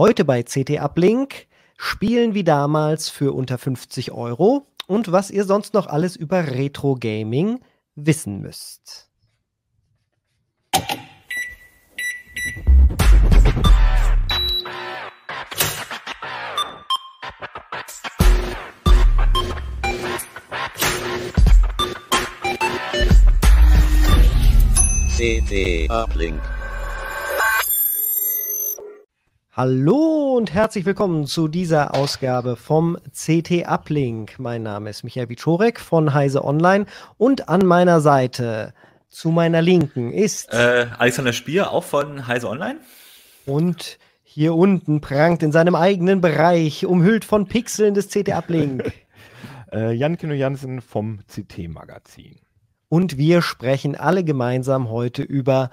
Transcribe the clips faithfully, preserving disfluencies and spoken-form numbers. Heute bei C T Uplink spielen wie damals für unter fünfzig Euro und was ihr sonst noch alles über Retro-Gaming wissen müsst. C T Uplink. Hallo und herzlich willkommen zu dieser Ausgabe vom C T Uplink. Mein Name ist Michael Vitschorek von Heise Online und an meiner Seite, zu meiner Linken, ist äh, Alexander Spier, auch von Heise Online. Und hier unten prangt in seinem eigenen Bereich, umhüllt von Pixeln, des C T Uplink. äh, Jan-Keno Janssen vom C T Magazin. Und wir sprechen alle gemeinsam heute über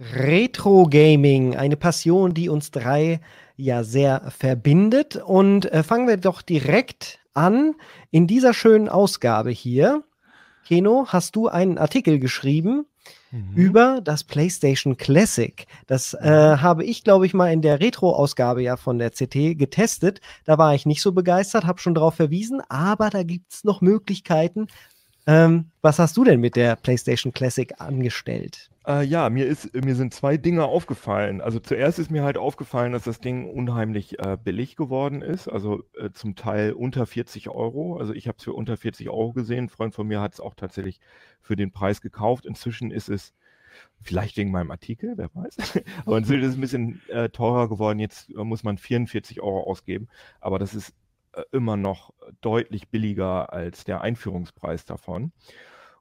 Retro-Gaming, eine Passion, die uns drei ja sehr verbindet. Und äh, fangen wir doch direkt an in dieser schönen Ausgabe hier. Keno, hast du einen Artikel geschrieben mhm. über das PlayStation Classic. Das äh, habe ich, glaube ich, mal in der Retro-Ausgabe ja von der C T getestet. Da war ich nicht so begeistert, habe schon darauf verwiesen, aber da gibt es noch Möglichkeiten. Ähm, was hast du denn mit der PlayStation Classic angestellt? Äh, ja, mir, ist, mir sind zwei Dinge aufgefallen. Also zuerst ist mir halt aufgefallen, dass das Ding unheimlich äh, billig geworden ist. Also äh, zum Teil unter vierzig Euro. Also ich habe es für unter vierzig Euro gesehen. Ein Freund von mir hat es auch tatsächlich für den Preis gekauft. Inzwischen ist es, vielleicht wegen meinem Artikel, wer weiß. Aber inzwischen ist es ein bisschen äh, teurer geworden. Jetzt äh, muss man vierundvierzig Euro ausgeben. Aber das ist immer noch deutlich billiger als der Einführungspreis davon.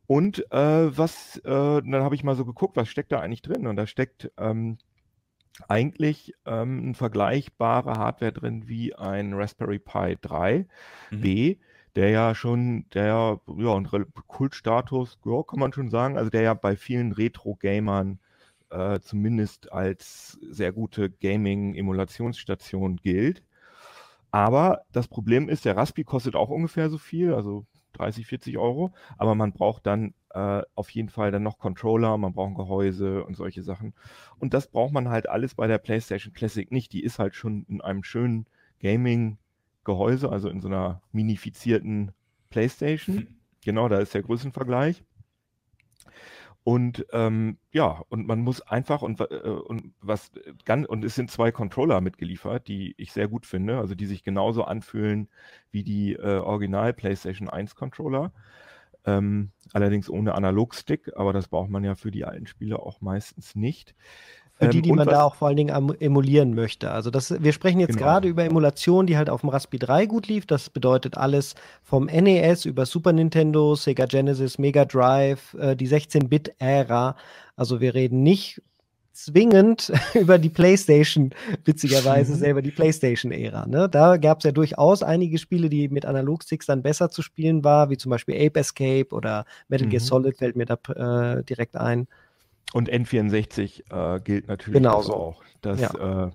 Und äh, was, äh, dann habe ich mal so geguckt, was steckt da eigentlich drin? Und da steckt ähm, eigentlich ähm, eine vergleichbare Hardware drin wie ein Raspberry Pi drei B, mhm. der ja schon, der ja, und Kultstatus, ja, kann man schon sagen, also der ja bei vielen Retro-Gamern äh, zumindest als sehr gute Gaming-Emulationsstation gilt. Aber das Problem ist, der Raspi kostet auch ungefähr so viel, also dreißig, vierzig Euro. Aber man braucht dann äh, auf jeden Fall dann noch Controller, man braucht ein Gehäuse und solche Sachen. Und das braucht man halt alles bei der PlayStation Classic nicht. Die ist halt schon in einem schönen Gaming-Gehäuse, also in so einer minifizierten PlayStation. Genau, da ist der Größenvergleich. Und ähm, ja, und man muss einfach, und, äh, und was ganz, und es sind zwei Controller mitgeliefert, die ich sehr gut finde, also die sich genauso anfühlen wie die äh, Original PlayStation eins Controller. Ähm, allerdings ohne Analogstick, aber das braucht man ja für die alten Spiele auch meistens nicht. Für die, die man da auch vor allen Dingen emulieren möchte. Also das, wir sprechen jetzt gerade über Emulation, die halt auf dem Raspi drei gut lief. Das bedeutet alles vom N E S über Super Nintendo, Sega Genesis, Mega Drive, äh, die sechzehn Bit Ära. Also wir reden nicht zwingend über die PlayStation, witzigerweise selber die PlayStation-Ära. Ne? Da gab es ja durchaus einige Spiele, die mit Analogsticks dann besser zu spielen waren, wie zum Beispiel Ape Escape oder Metal mhm. Gear Solid fällt mir da äh, direkt ein. Und N vierundsechzig äh, gilt natürlich genauso auch. Das, ja. äh,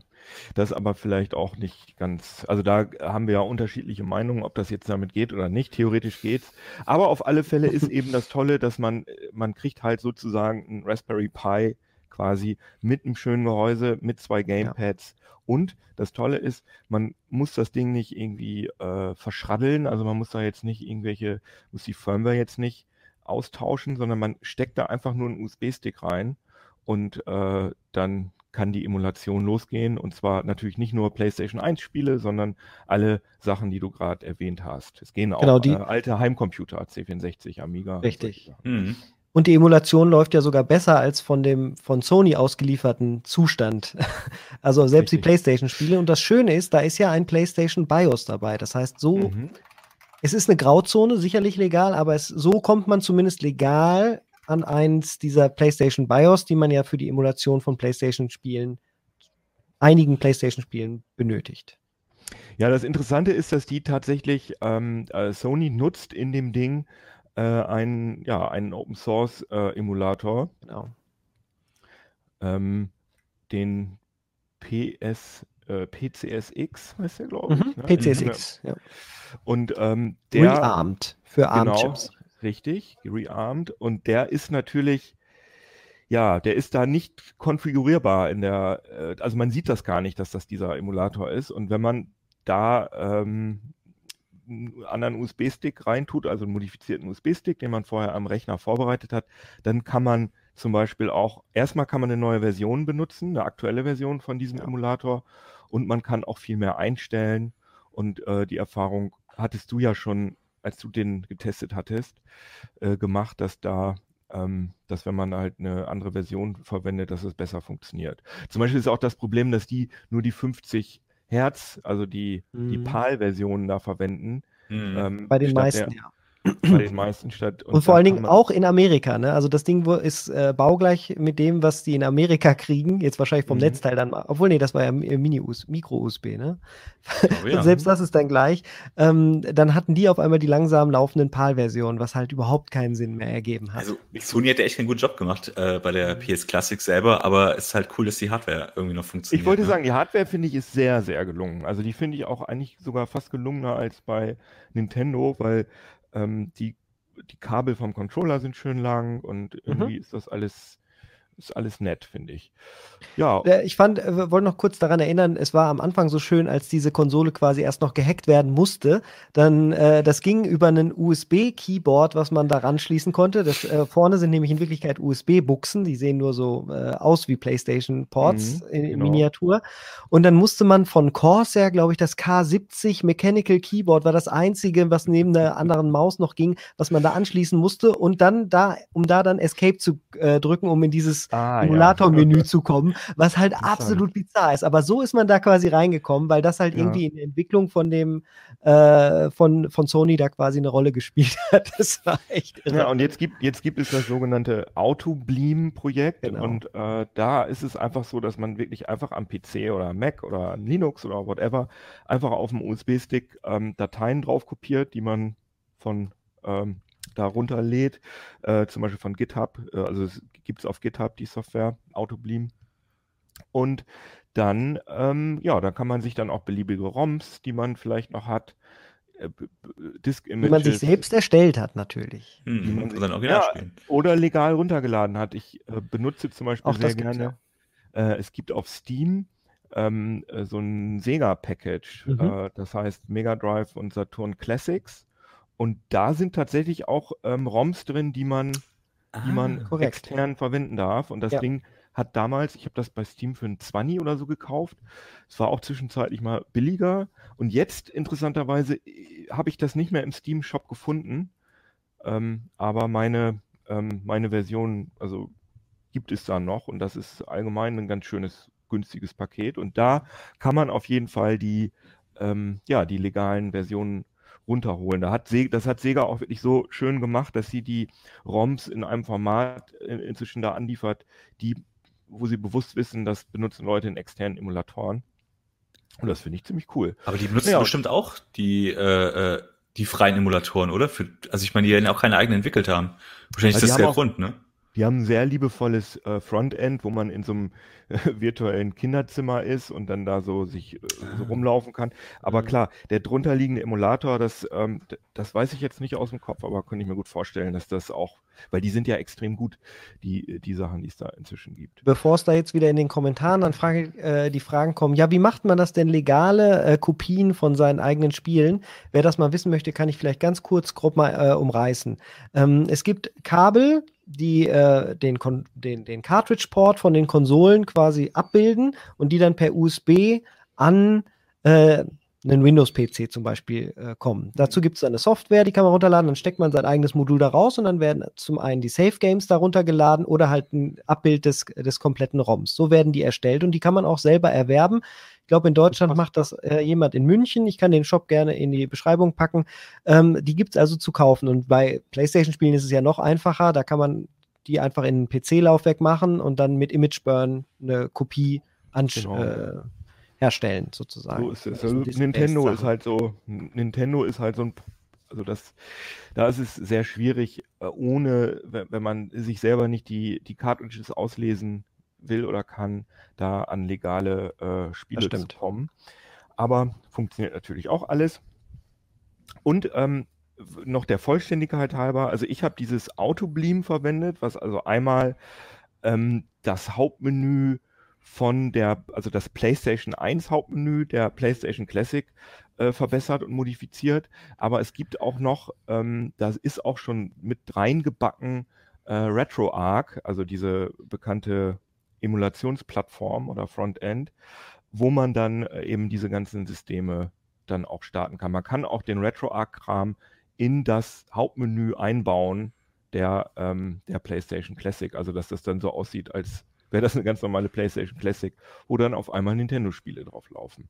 das aber vielleicht auch nicht ganz, also da haben wir ja unterschiedliche Meinungen, ob das jetzt damit geht oder nicht, theoretisch geht's. Aber auf alle Fälle ist eben das Tolle, dass man, man kriegt halt sozusagen einen Raspberry Pi quasi mit einem schönen Gehäuse, mit zwei Gamepads. Ja. Und das Tolle ist, man muss das Ding nicht irgendwie äh, verschraddeln, also man muss da jetzt nicht irgendwelche, muss die Firmware jetzt nicht austauschen, sondern man steckt da einfach nur einen U S B-Stick rein und äh, dann kann die Emulation losgehen, und zwar natürlich nicht nur PlayStation eins Spiele, sondern alle Sachen, die du gerade erwähnt hast. Es gehen genau, auch die äh, alte Heimcomputer, C vierundsechzig, Amiga. Richtig. Mhm. Und die Emulation läuft ja sogar besser als von dem von Sony ausgelieferten Zustand. Also selbst Richtig. Die PlayStation-Spiele. Und das Schöne ist, da ist ja ein PlayStation BIOS dabei. Das heißt, so mhm. Es ist eine Grauzone, sicherlich legal, aber es, so kommt man zumindest legal an eins dieser PlayStation BIOS, die man ja für die Emulation von PlayStation-Spielen, einigen PlayStation-Spielen benötigt. Ja, das Interessante ist, dass die tatsächlich, ähm, Sony nutzt in dem Ding äh, einen, ja, einen Open-Source-Emulator. Äh, genau. Ähm, den P S... P C S X heißt der, glaube ich. Mhm, ne? P C S X, ja. Und ähm, der... Rearmed für ARM-Chips. Genau, richtig, rearmed. Und der ist natürlich, ja, der ist da nicht konfigurierbar in der, äh, also man sieht das gar nicht, dass das dieser Emulator ist. Und wenn man da ähm, einen anderen U S B-Stick reintut, also einen modifizierten U S B-Stick, den man vorher am Rechner vorbereitet hat, dann kann man zum Beispiel auch, erstmal kann man eine neue Version benutzen, eine aktuelle Version von diesem ja. Emulator, und man kann auch viel mehr einstellen. Und äh, die Erfahrung hattest du ja schon, als du den getestet hattest, äh, gemacht, dass da, ähm, dass wenn man halt eine andere Version verwendet, dass es besser funktioniert. Zum Beispiel ist auch das Problem, dass die nur die fünfzig Hertz, also die, mhm. die PAL-Versionen da verwenden. Mhm. Ähm, bei den meisten, der, ja. Bei den meisten statt. Und, und vor allen Dingen auch in Amerika, ne? Also das Ding ist äh, baugleich mit dem, was die in Amerika kriegen, jetzt wahrscheinlich vom mhm. Netzteil dann, obwohl, nee, das war ja Mini-Micro-U S B, ne? Oh, ja. Und selbst das ist dann gleich. Ähm, dann hatten die auf einmal die langsam laufenden PAL-Versionen, was halt überhaupt keinen Sinn mehr ergeben hat. Also Sony hat ja echt einen guten Job gemacht äh, bei der P S Classic selber, aber es ist halt cool, dass die Hardware irgendwie noch funktioniert. Ich wollte ne? sagen, die Hardware, finde ich, ist sehr, sehr gelungen. Also die finde ich auch eigentlich sogar fast gelungener als bei Nintendo, weil Ähm, die, die Kabel vom Controller sind schön lang und irgendwie mhm. ist das alles, ist alles nett, finde ich. Ja. Ich fand, wir wollen noch kurz daran erinnern, es war am Anfang so schön, als diese Konsole quasi erst noch gehackt werden musste, dann, äh, das ging über einen U S B-Keyboard, was man da ranschließen konnte. Das, äh, vorne sind nämlich in Wirklichkeit U S B-Buchsen, die sehen nur so äh, aus wie PlayStation-Ports mhm, in, in genau. Miniatur. Und dann musste man von Corsair, glaube ich, das K siebzig Mechanical Keyboard war das einzige, was neben der anderen Maus noch ging, was man da anschließen musste, und dann da, um da dann Escape zu äh, drücken, um in dieses Ah, Emulator-Menü ja. zu kommen, was halt absolut bizarr ist. Aber so ist man da quasi reingekommen, weil das halt ja. irgendwie in der Entwicklung von dem äh, von, von Sony da quasi eine Rolle gespielt hat. Das war echt irre. Ja, und jetzt gibt, jetzt gibt es das sogenannte AutoBleem-Projekt, genau. und äh, da ist es einfach so, dass man wirklich einfach am P C oder am Mac oder am Linux oder whatever einfach auf dem U S B-Stick ähm, Dateien drauf kopiert, die man von ähm, da runterlädt, äh, zum Beispiel von GitHub, äh, also es gibt es auf GitHub die Software AutoBleem, und dann, ähm, ja, da kann man sich dann auch beliebige ROMs, die man vielleicht noch hat, äh, Disk-Images, die man sich selbst erstellt hat natürlich, mhm. die man sich, dann auch ja, oder legal runtergeladen hat. Ich äh, benutze zum Beispiel auch sehr gerne, ja. äh, es gibt auf Steam ähm, äh, so ein Sega-Package, mhm. äh, das heißt Mega Drive und Saturn Classics. Und da sind tatsächlich auch ähm, ROMs drin, die man, ah, die man extern verwenden darf. Und das ja. Ding hat damals, ich habe das bei Steam für einen Zwanni oder so gekauft. Es war auch zwischenzeitlich mal billiger. Und jetzt, interessanterweise, habe ich das nicht mehr im Steam-Shop gefunden. Ähm, aber meine, ähm, meine Version, also gibt es da noch. Und das ist allgemein ein ganz schönes, günstiges Paket. Und da kann man auf jeden Fall die, ähm, ja, die legalen Versionen runterholen. Da hat Sega, das hat Sega auch wirklich so schön gemacht, dass sie die ROMs in einem Format inzwischen da anliefert, die, wo sie bewusst wissen, das benutzen Leute in externen Emulatoren. Und das finde ich ziemlich cool. Aber die benutzen ja, bestimmt auch die, äh, die freien Emulatoren, oder? Für, also ich meine, die werden auch keine eigenen entwickelt haben. Wahrscheinlich ist das der Grund, ne? Die haben ein sehr liebevolles äh, Frontend, wo man in so einem äh, virtuellen Kinderzimmer ist und dann da so sich äh, so rumlaufen kann. Aber klar, der drunter liegende Emulator, das, ähm, das weiß ich jetzt nicht aus dem Kopf, aber könnte ich mir gut vorstellen, dass das auch, weil die sind ja extrem gut, die, die Sachen, die es da inzwischen gibt. Bevor es da jetzt wieder in den Kommentaren dann Frage, äh, die Fragen kommen, ja, wie macht man das denn, legale äh, Kopien von seinen eigenen Spielen? Wer das mal wissen möchte, kann ich vielleicht ganz kurz grob mal äh, umreißen. Ähm, es gibt Kabel, die äh, den, den, den Cartridge-Port von den Konsolen quasi abbilden und die dann per U S B an äh, einen Windows-P C zum Beispiel äh, kommen. Dazu gibt es eine Software, die kann man runterladen, dann steckt man sein eigenes Modul da raus und dann werden zum einen die Save-Games da runtergeladen oder halt ein Abbild des, des kompletten ROMs. So werden die erstellt und die kann man auch selber erwerben. Ich glaube, in Deutschland macht das äh, jemand in München. Ich kann den Shop gerne in die Beschreibung packen. Ähm, die gibt es also zu kaufen. Und bei PlayStation-Spielen ist es ja noch einfacher. Da kann man die einfach in ein P C-Laufwerk machen und dann mit Image-Burn eine Kopie genau. äh, herstellen, sozusagen. So ist es. Also also Nintendo ist halt so, Nintendo ist halt so ein... Also das, da ist es sehr schwierig, ohne, wenn man sich selber nicht die, die Cartridges auslesen will oder kann, da an legale äh, Spiele zu kommen. Aber funktioniert natürlich auch alles. Und ähm, noch der Vollständigkeit halber, also ich habe dieses AutoBleem verwendet, was also einmal ähm, das Hauptmenü von der, also das PlayStation eins Hauptmenü der PlayStation Classic äh, verbessert und modifiziert. Aber es gibt auch noch, ähm, das ist auch schon mit reingebacken, äh, RetroArch, also diese bekannte Emulationsplattform oder Frontend, wo man dann eben diese ganzen Systeme dann auch starten kann. Man kann auch den RetroArch-Kram in das Hauptmenü einbauen der, ähm, der PlayStation Classic, also dass das dann so aussieht, als wäre das eine ganz normale PlayStation Classic, wo dann auf einmal Nintendo-Spiele drauf laufen.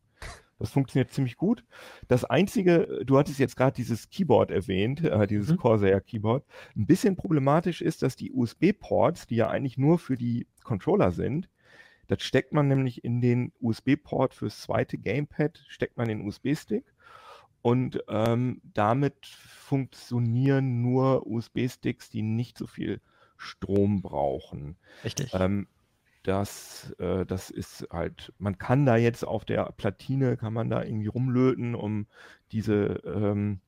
Das funktioniert ziemlich gut. Das Einzige, du hattest jetzt gerade dieses Keyboard erwähnt, äh, dieses mhm. Corsair-Keyboard. Ein bisschen problematisch ist, dass die U S B-Ports, die ja eigentlich nur für die Controller sind, das steckt man nämlich in den U S B-Port fürs zweite Gamepad, steckt man den U S B-Stick und ähm, damit funktionieren nur U S B-Sticks, die nicht so viel Strom brauchen. Richtig. Ähm, das, äh, das ist halt, man kann da jetzt auf der Platine, kann man da irgendwie rumlöten, um diese, ähm,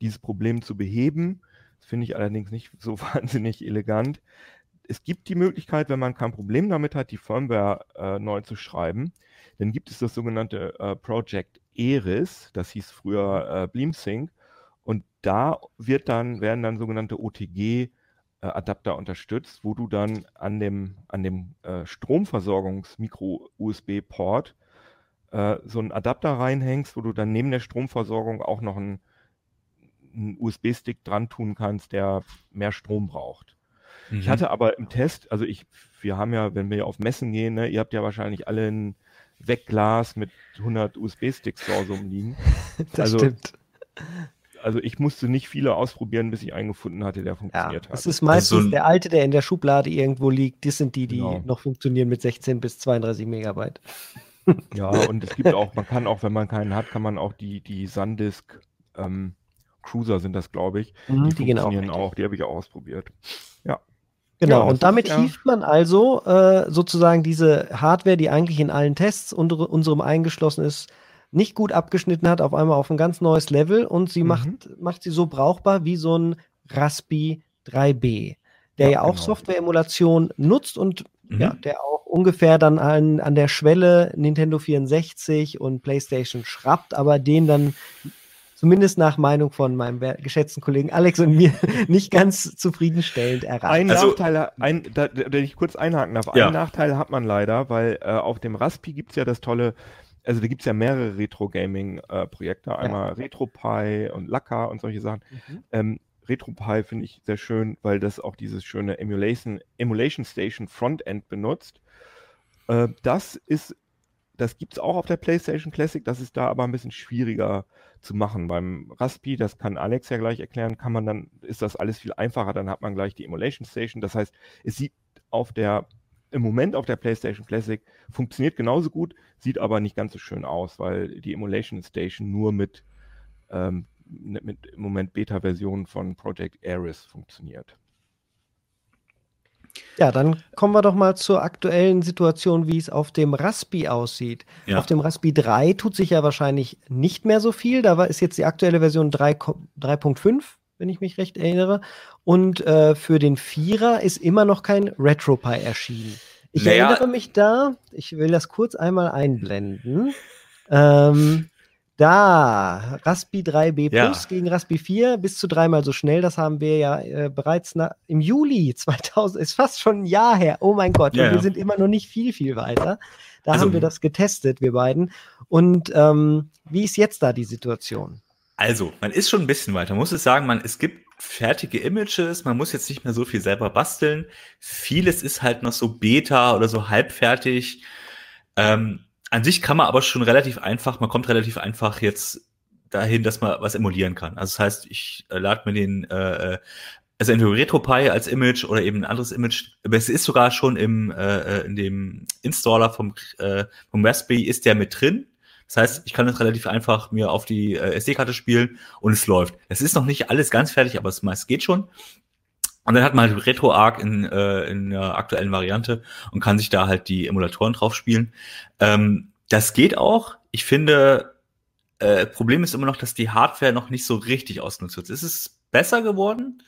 dieses Problem zu beheben. Das finde ich allerdings nicht so wahnsinnig elegant. Es gibt die Möglichkeit, wenn man kein Problem damit hat, die Firmware äh, neu zu schreiben. Dann gibt es das sogenannte äh, Project Eris, das hieß früher äh, BleemSync. Und da wird dann, werden dann sogenannte O T G-Adapter äh, unterstützt, wo du dann an dem, an dem äh, Stromversorgungs-Micro-U S B-Port äh, so einen Adapter reinhängst, wo du dann neben der Stromversorgung auch noch einen, einen U S B-Stick dran tun kannst, der mehr Strom braucht. Ich hatte aber im Test, also ich, wir haben ja, wenn wir auf Messen gehen, ne, ihr habt ja wahrscheinlich alle ein Wegglas mit hundert U S B-Sticks zu Hause umliegen. Das also, stimmt. Also ich musste nicht viele ausprobieren, bis ich einen gefunden hatte, der funktioniert ja, hat. Das ist meistens also, der alte, der in der Schublade irgendwo liegt. Das sind die, die genau. noch funktionieren mit sechzehn bis zweiunddreißig Megabyte. Ja, und es gibt auch, man kann auch, wenn man keinen hat, kann man auch die, die SanDisk ähm, Cruiser sind das, glaube ich. Mhm, die die funktionieren auch, auch. Die habe ich auch ausprobiert. Ja. Genau, ja, und damit ja. hieft man also äh, sozusagen diese Hardware, die eigentlich in allen Tests unter unserem eingeschlossen ist, nicht gut abgeschnitten hat, auf einmal auf ein ganz neues Level und sie mhm. macht, macht sie so brauchbar wie so ein Raspi drei B, der ja, ja auch genau. Software-Emulation nutzt und mhm. ja, der auch ungefähr dann an, an der Schwelle Nintendo vierundsechzig und PlayStation schrappt, aber den dann zumindest nach Meinung von meinem geschätzten Kollegen Alex und mir nicht ganz zufriedenstellend erreicht. Ein also, Nachteil, ein, da, da ich kurz einhaken darf, ja. einen Nachteil hat man leider, weil äh, auf dem Raspi gibt es ja das tolle, also da gibt es ja mehrere Retro-Gaming-Projekte, äh, einmal ja. RetroPie und Lacquer und solche Sachen. Mhm. Ähm, RetroPie finde ich sehr schön, weil das auch dieses schöne Emulation, Emulation Station Frontend benutzt. Äh, das ist Das gibt es auch auf der PlayStation Classic, das ist da aber ein bisschen schwieriger zu machen. Beim Raspi, das kann Alex ja gleich erklären, kann man dann, ist das alles viel einfacher, dann hat man gleich die Emulation Station. Das heißt, es sieht auf der, im Moment auf der PlayStation Classic, funktioniert genauso gut, sieht aber nicht ganz so schön aus, weil die Emulation Station nur mit, ähm, mit im Moment Beta-Versionen von Project Ares funktioniert. Ja, dann kommen wir doch mal zur aktuellen Situation, wie es auf dem Raspi aussieht. Ja. Auf dem Raspi drei tut sich ja wahrscheinlich nicht mehr so viel. Da war, ist jetzt die aktuelle Version drei Punkt fünf, wenn ich mich recht erinnere. Und äh, für den Vierer ist immer noch kein RetroPie erschienen. Ich naja. erinnere mich da, ich will das kurz einmal einblenden. Ähm, da, Raspi drei B Plus ja. gegen Raspi vier, bis zu dreimal so schnell, das haben wir ja äh, bereits im Juli zweitausend, ist fast schon ein Jahr her, oh mein Gott, ja, und wir ja. sind immer noch nicht viel, viel weiter. Da also, haben wir das getestet, wir beiden. Und ähm, wie ist jetzt da die Situation? Also, man ist schon ein bisschen weiter, man muss es sagen, man, es gibt fertige Images, man muss jetzt nicht mehr so viel selber basteln, vieles ist halt noch so Beta oder so halbfertig, ähm, an sich kann man aber schon relativ einfach, man kommt relativ einfach jetzt dahin, dass man was emulieren kann. Also das heißt, ich äh, lade mir den, äh, also entweder RetroPie als Image oder eben ein anderes Image, aber es ist sogar schon im äh, in dem Installer vom, äh, vom Raspberry ist der mit drin. Das heißt, ich kann das relativ einfach mir auf die äh, S D-Karte spielen und es läuft. Es ist noch nicht alles ganz fertig, aber es, es geht schon. Und dann hat man halt RetroArch in, äh, in der aktuellen Variante und kann sich da halt die Emulatoren drauf spielen. Ähm, das geht auch. Ich finde, äh, Problem ist immer noch, dass die Hardware noch nicht so richtig ausgenutzt wird. Es ist besser geworden.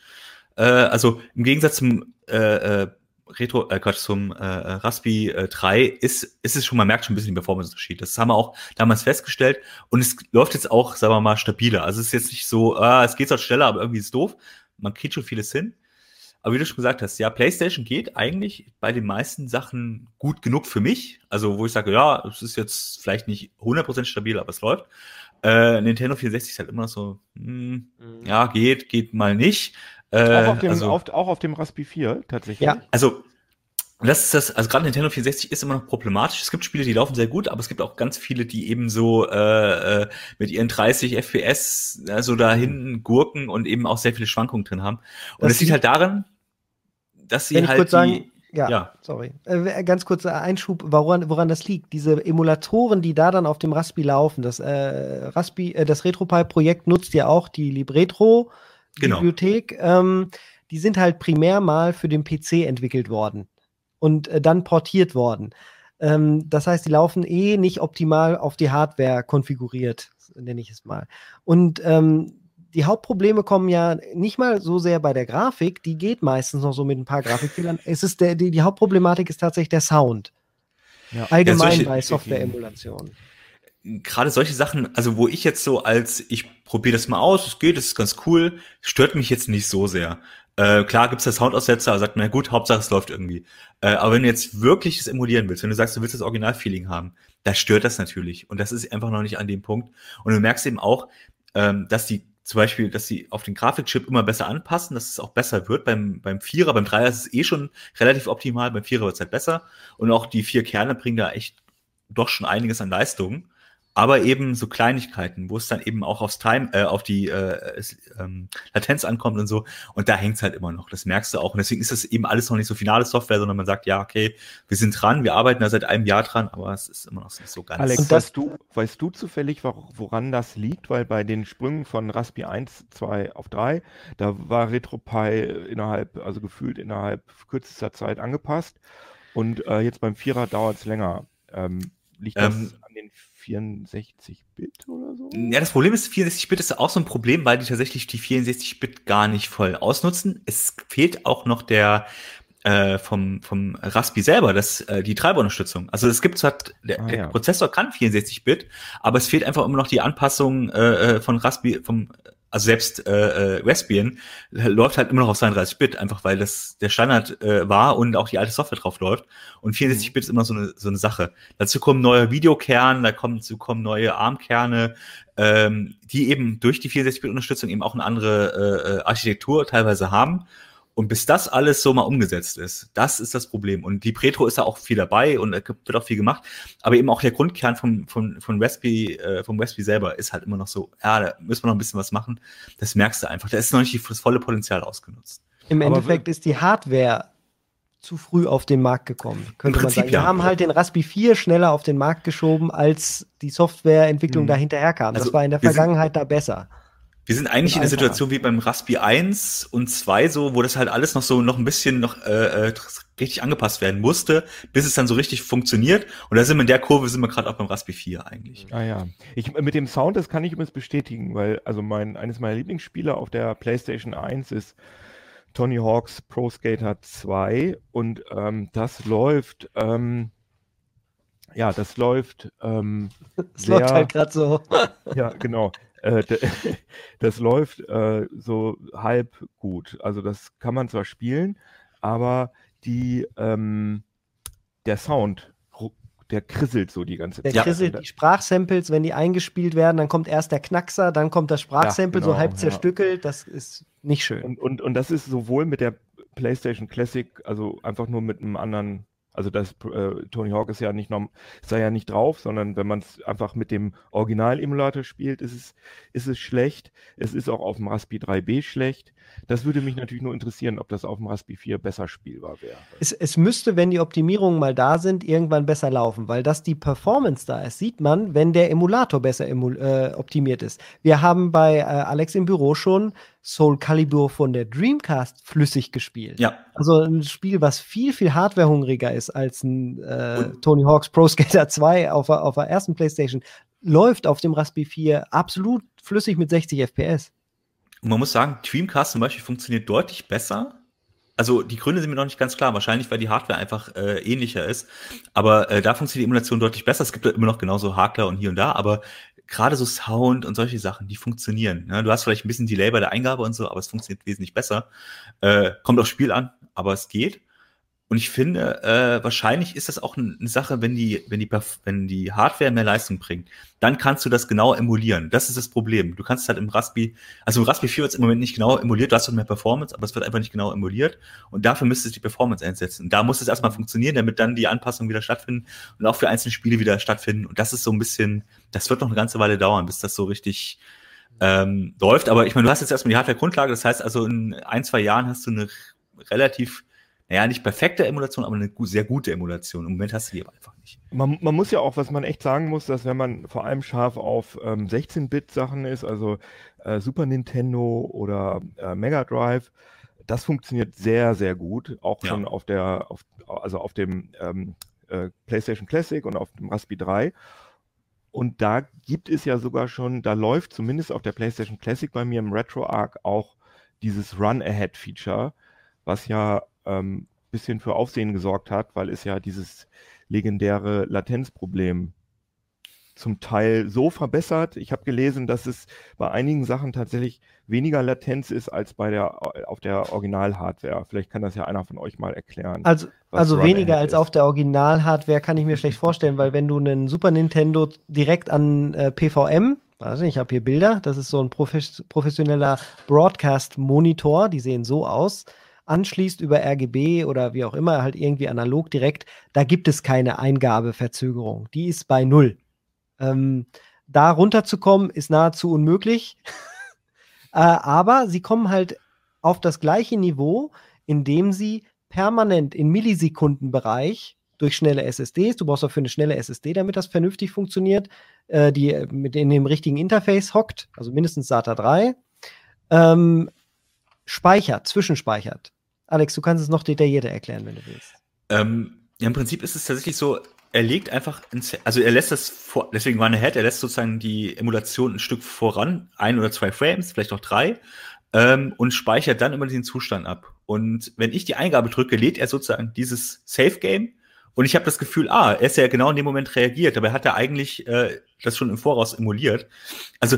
Äh, also im Gegensatz zum äh, äh, Retro, äh, Quatsch, zum äh, Raspi äh, drei ist, ist es schon, man merkt schon ein bisschen den Performance-Unterschied. Das haben wir auch damals festgestellt. Und es läuft jetzt auch, sagen wir mal, stabiler. Also es ist jetzt nicht so, ah, es geht zwar schneller, aber irgendwie ist es doof. Man kriegt schon vieles hin. Aber wie du schon gesagt hast, ja, PlayStation geht eigentlich bei den meisten Sachen gut genug für mich. Also wo ich sage, ja, es ist jetzt vielleicht nicht hundert Prozent stabil, aber es läuft. Äh, Nintendo vierundsechzig ist halt immer so, mh, mhm. ja, geht, geht mal nicht. Äh, auch, auf dem, also, auf, auch auf dem Raspberry vier tatsächlich. Ja, also das ist das, also gerade Nintendo vierundsechzig ist immer noch problematisch. Es gibt Spiele, die laufen sehr gut, aber es gibt auch ganz viele, die eben so äh, mit ihren dreißig F P S also da hinten gurken und eben auch sehr viele Schwankungen drin haben. Und es liegt halt darin, dass sie halt die... Ja, ja, sorry. Äh, ganz kurzer Einschub, woran, woran das liegt. Diese Emulatoren, die da dann auf dem Raspberry laufen, das äh, Raspberry, äh, das RetroPie-Projekt nutzt ja auch die Libretro-Bibliothek. Genau. Ähm, die sind halt primär mal für den P C entwickelt worden und äh, dann portiert worden. Ähm, das heißt, die laufen eh nicht optimal auf die Hardware konfiguriert, nenne ich es mal. Und ähm, die Hauptprobleme kommen ja nicht mal so sehr bei der Grafik, die geht meistens noch so mit ein paar Grafikfehlern. Es ist der, die, die Hauptproblematik ist tatsächlich der Sound. Ja. Allgemein ja, solche, bei Software-Emulation. Gerade solche Sachen, also wo ich jetzt so als, ich probiere das mal aus, es geht, es ist ganz cool, stört mich jetzt nicht so sehr. Äh, klar gibt's da Soundaussetzer, aber sagt man, na gut, Hauptsache es läuft irgendwie. Äh, aber wenn du jetzt wirklich das emulieren willst, wenn du sagst, du willst das Originalfeeling haben, da stört das natürlich. Und das ist einfach noch nicht an dem Punkt. Und du merkst eben auch, ähm, dass die zum Beispiel, dass sie auf den Grafikchip immer besser anpassen, dass es auch besser wird. Beim beim Vierer, beim Dreier ist es eh schon relativ optimal, beim Vierer wird es halt besser. Und auch die vier Kerne bringen da echt doch schon einiges an Leistung. Aber eben so Kleinigkeiten, wo es dann eben auch aufs Time, äh, auf die äh, ähm, Latenz ankommt und so. Und da hängt's halt immer noch. Das merkst du auch. Und deswegen ist das eben alles noch nicht so finale Software, sondern man sagt, ja, okay, wir sind dran, wir arbeiten da seit einem Jahr dran, aber es ist immer noch nicht so ganz. Alex, und das, weißt du, weißt du zufällig, woran das liegt? Weil bei den Sprüngen von Raspberry eins, zwei auf drei, da war RetroPie innerhalb, also gefühlt innerhalb kürzester Zeit angepasst. Und äh, jetzt beim Vierer dauert's länger. Ähm, liegt das ähm, an den vierundsechzig Bit oder so? Ja, das Problem ist, vierundsechzig Bit ist auch so ein Problem, weil die tatsächlich die vierundsechzig Bit gar nicht voll ausnutzen. Es fehlt auch noch der äh, vom vom Raspi selber, das äh, die Treiberunterstützung. Also es gibt zwar der, ah, ja. der Prozessor kann vierundsechzig Bit, aber es fehlt einfach immer noch die Anpassung äh, von Raspi vom also selbst äh, Raspbian läuft halt immer noch auf zweiunddreißig Bit, einfach weil das der Standard äh, war und auch die alte Software drauf läuft. Und vierundsechzig Bit ist immer so eine so eine Sache. Dazu kommen neue Videokerne, da kommen, dazu kommen neue ARM-Kerne, ähm, die eben durch die vierundsechzig Bit Unterstützung eben auch eine andere äh, Architektur teilweise haben. Und bis das alles so mal umgesetzt ist, das ist das Problem. Und Libretro ist da auch viel dabei und wird auch viel gemacht. Aber eben auch der Grundkern vom, vom, von Raspberry, äh, vom Raspberry selber ist halt immer noch so, ja, da müssen wir noch ein bisschen was machen. Das merkst du einfach. Da ist noch nicht das volle Potenzial ausgenutzt. Im Aber Endeffekt w- ist die Hardware zu früh auf den Markt gekommen, könnte man sagen. Wir ja. haben halt den Raspberry vier schneller auf den Markt geschoben, als die Softwareentwicklung hm. dahinterher kam. Also das war in der Vergangenheit da besser. Wir sind eigentlich in der Situation wie beim Raspi eins und zwei so, wo das halt alles noch so noch ein bisschen noch äh, richtig angepasst werden musste, bis es dann so richtig funktioniert. Und da sind wir in der Kurve, sind wir gerade auch beim Raspi vier eigentlich. Ah ja. Ich, mit dem Sound, das kann ich übrigens bestätigen, weil also mein eines meiner Lieblingsspiele auf der PlayStation eins ist Tony Hawk's Pro Skater zwei und ähm, das läuft... Ähm, ja, das läuft... Ähm, das sehr, läuft halt gerade so. Ja, genau. Das läuft äh, so halb gut. Also das kann man zwar spielen, aber die ähm, der Sound, der krisselt so die ganze Zeit. Der krisselt ja. Die Sprachsamples, wenn die eingespielt werden, dann kommt erst der Knackser, dann kommt das Sprachsample ja, genau, so halb zerstückelt. Ja. Das ist nicht schön. Und, und, und das ist sowohl mit der PlayStation Classic, also einfach nur mit einem anderen... Also das äh, Tony Hawk ist ja nicht norm- ist da ja nicht drauf, sondern wenn man es einfach mit dem Original-Emulator spielt, ist es, ist es schlecht. Es ist auch auf dem Raspi drei B schlecht. Das würde mich natürlich nur interessieren, ob das auf dem Raspi vier besser spielbar wäre. Es, es müsste, wenn die Optimierungen mal da sind, irgendwann besser laufen, weil das die Performance da ist, sieht man, wenn der Emulator besser emul- äh, optimiert ist. Wir haben bei äh, Alex im Büro schon Soul Calibur von der Dreamcast flüssig gespielt. Ja. Also ein Spiel, was viel, viel hardwarehungriger ist als ein äh, Tony Hawk's Pro Skater zwei auf, auf der ersten PlayStation, läuft auf dem Raspberry vier absolut flüssig mit sechzig F P S. Und man muss sagen, Dreamcast zum Beispiel funktioniert deutlich besser Also die Gründe sind mir noch nicht ganz klar. Wahrscheinlich, weil die Hardware einfach äh, ähnlicher ist. Aber äh, da funktioniert die Emulation deutlich besser. Es gibt ja immer noch genauso Hakler und hier und da, aber gerade so Sound und solche Sachen, die funktionieren. Ne? Du hast vielleicht ein bisschen Delay bei der Eingabe und so, aber es funktioniert wesentlich besser. Äh, kommt aufs Spiel an, aber es geht. Und ich finde, äh, wahrscheinlich ist das auch eine Sache, wenn die, wenn die, wenn die Hardware mehr Leistung bringt, dann kannst du das genau emulieren. Das ist das Problem. Du kannst halt im Raspberry, also im Raspberry vier wird es im Moment nicht genau emuliert, du hast schon mehr Performance, aber es wird einfach nicht genau emuliert. Und dafür müsstest du die Performance einsetzen. Und da muss es erstmal funktionieren, damit dann die Anpassungen wieder stattfinden und auch für einzelne Spiele wieder stattfinden. Und das ist so ein bisschen, das wird noch eine ganze Weile dauern, bis das so richtig ähm, läuft. Aber ich meine, du hast jetzt erstmal die Hardware-Grundlage, das heißt also in ein, zwei Jahren hast du eine relativ naja, nicht perfekte Emulation, aber eine sehr gute Emulation. Im Moment hast du die aber einfach nicht. Man, man muss ja auch, was man echt sagen muss, dass wenn man vor allem scharf auf ähm, sechzehn-Bit-Sachen ist, also äh, Super Nintendo oder äh, Mega Drive, das funktioniert sehr, sehr gut. Auch ja. schon auf der, auf, also auf dem ähm, äh, PlayStation Classic und auf dem Raspberry drei. Und da gibt es ja sogar schon, da läuft zumindest auf der PlayStation Classic bei mir im RetroArch auch dieses Run-Ahead-Feature, was ja ein bisschen für Aufsehen gesorgt hat, weil es ja dieses legendäre Latenzproblem zum Teil so verbessert. Ich habe gelesen, dass es bei einigen Sachen tatsächlich weniger Latenz ist als bei der auf der Original-Hardware. Vielleicht kann das ja einer von euch mal erklären. Also, also weniger als auf der Original-Hardware kann ich mir schlecht vorstellen, weil wenn du einen Super Nintendo direkt an äh, P V M, also ich habe hier Bilder, das ist so ein professioneller Broadcast-Monitor, die sehen so aus, anschließt über R G B oder wie auch immer, halt irgendwie analog direkt, da gibt es keine Eingabeverzögerung. Die ist bei null. Ähm, da runterzukommen, ist nahezu unmöglich. äh, aber sie kommen halt auf das gleiche Niveau, indem sie permanent im Millisekundenbereich durch schnelle S S Ds, du brauchst dafür eine schnelle S S D, damit das vernünftig funktioniert, äh, die mit in dem richtigen Interface hockt, also mindestens SATA drei, ähm, speichert, zwischenspeichert. Alex, du kannst es noch detaillierter erklären, wenn du willst. Ähm, ja, im Prinzip ist es tatsächlich so, er legt einfach, ins, also er lässt das vor, deswegen war eine Head, er lässt sozusagen die Emulation ein Stück voran, ein oder zwei Frames, vielleicht auch drei, ähm, und speichert dann immer diesen Zustand ab. Und wenn ich die Eingabe drücke, lädt er sozusagen dieses Safe Game und ich habe das Gefühl, ah, er ist ja genau in dem Moment reagiert, aber er hat ja eigentlich äh, das schon im Voraus emuliert. Also,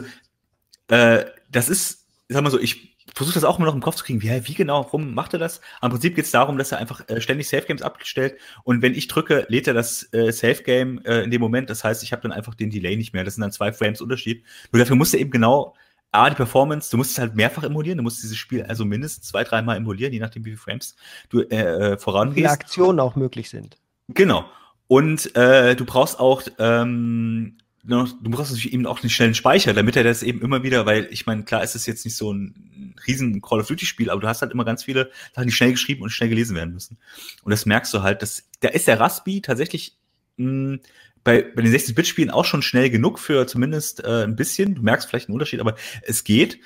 äh, das ist, sag mal so, ich versuche das auch immer noch im Kopf zu kriegen, wie, wie genau rum macht er das? Aber im Prinzip geht es darum, dass er einfach äh, ständig Safe-Games abstellt und wenn ich drücke, lädt er das äh, Safe-Game äh, in dem Moment, das heißt, ich habe dann einfach den Delay nicht mehr, das sind dann zwei Frames Unterschied. Nur dafür musst du eben genau, A, die Performance, du musst es halt mehrfach emulieren, du musst dieses Spiel also mindestens zwei, dreimal emulieren, je nachdem wie viele Frames du äh, äh, vorangehst. Die Aktionen auch möglich sind. Genau. Und äh, du brauchst auch ähm, Du brauchst natürlich eben auch einen schnellen Speicher, damit er das eben immer wieder, weil ich meine, klar ist es jetzt nicht so ein riesen Call of Duty-Spiel, aber du hast halt immer ganz viele Sachen, die schnell geschrieben und schnell gelesen werden müssen. Und das merkst du halt, dass da ist der Raspi tatsächlich mh, bei, bei den sechzehn-Bit-Spielen auch schon schnell genug für zumindest äh, ein bisschen. Du merkst vielleicht einen Unterschied, aber es geht.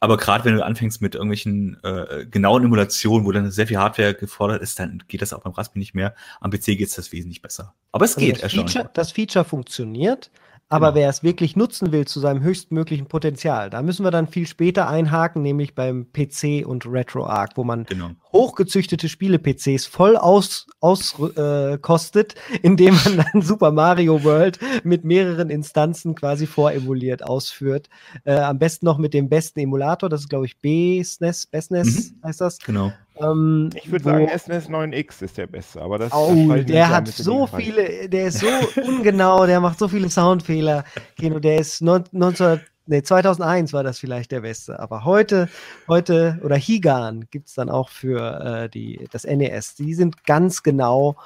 Aber gerade wenn du anfängst mit irgendwelchen äh, genauen Emulationen, wo dann sehr viel Hardware gefordert ist, dann geht das auch beim Raspi nicht mehr. Am P C geht es das wesentlich besser. Aber es also geht erstaunlich. Feature, das Feature funktioniert. Aber genau. Wer es wirklich nutzen will zu seinem höchstmöglichen Potenzial, da müssen wir dann viel später einhaken, nämlich beim P C und RetroArch, wo man genau. hochgezüchtete Spiele-P Cs voll aus, aus, äh, kostet, indem man dann Super Mario World mit mehreren Instanzen quasi voremuliert ausführt. Äh, am besten noch mit dem besten Emulator, das ist, glaube ich, bsnes, bsnes mhm. heißt das. Genau. Ähm, ich würde sagen, S N S neun X ist der beste, aber das oh, das der hat so viele, der ist so ungenau, der macht so viele Soundfehler. Keno, der ist neunzehn, nee, zweitausendeins war das vielleicht der beste, aber heute, heute oder Higan gibt es dann auch für äh, die, das N E S. Die sind ganz genau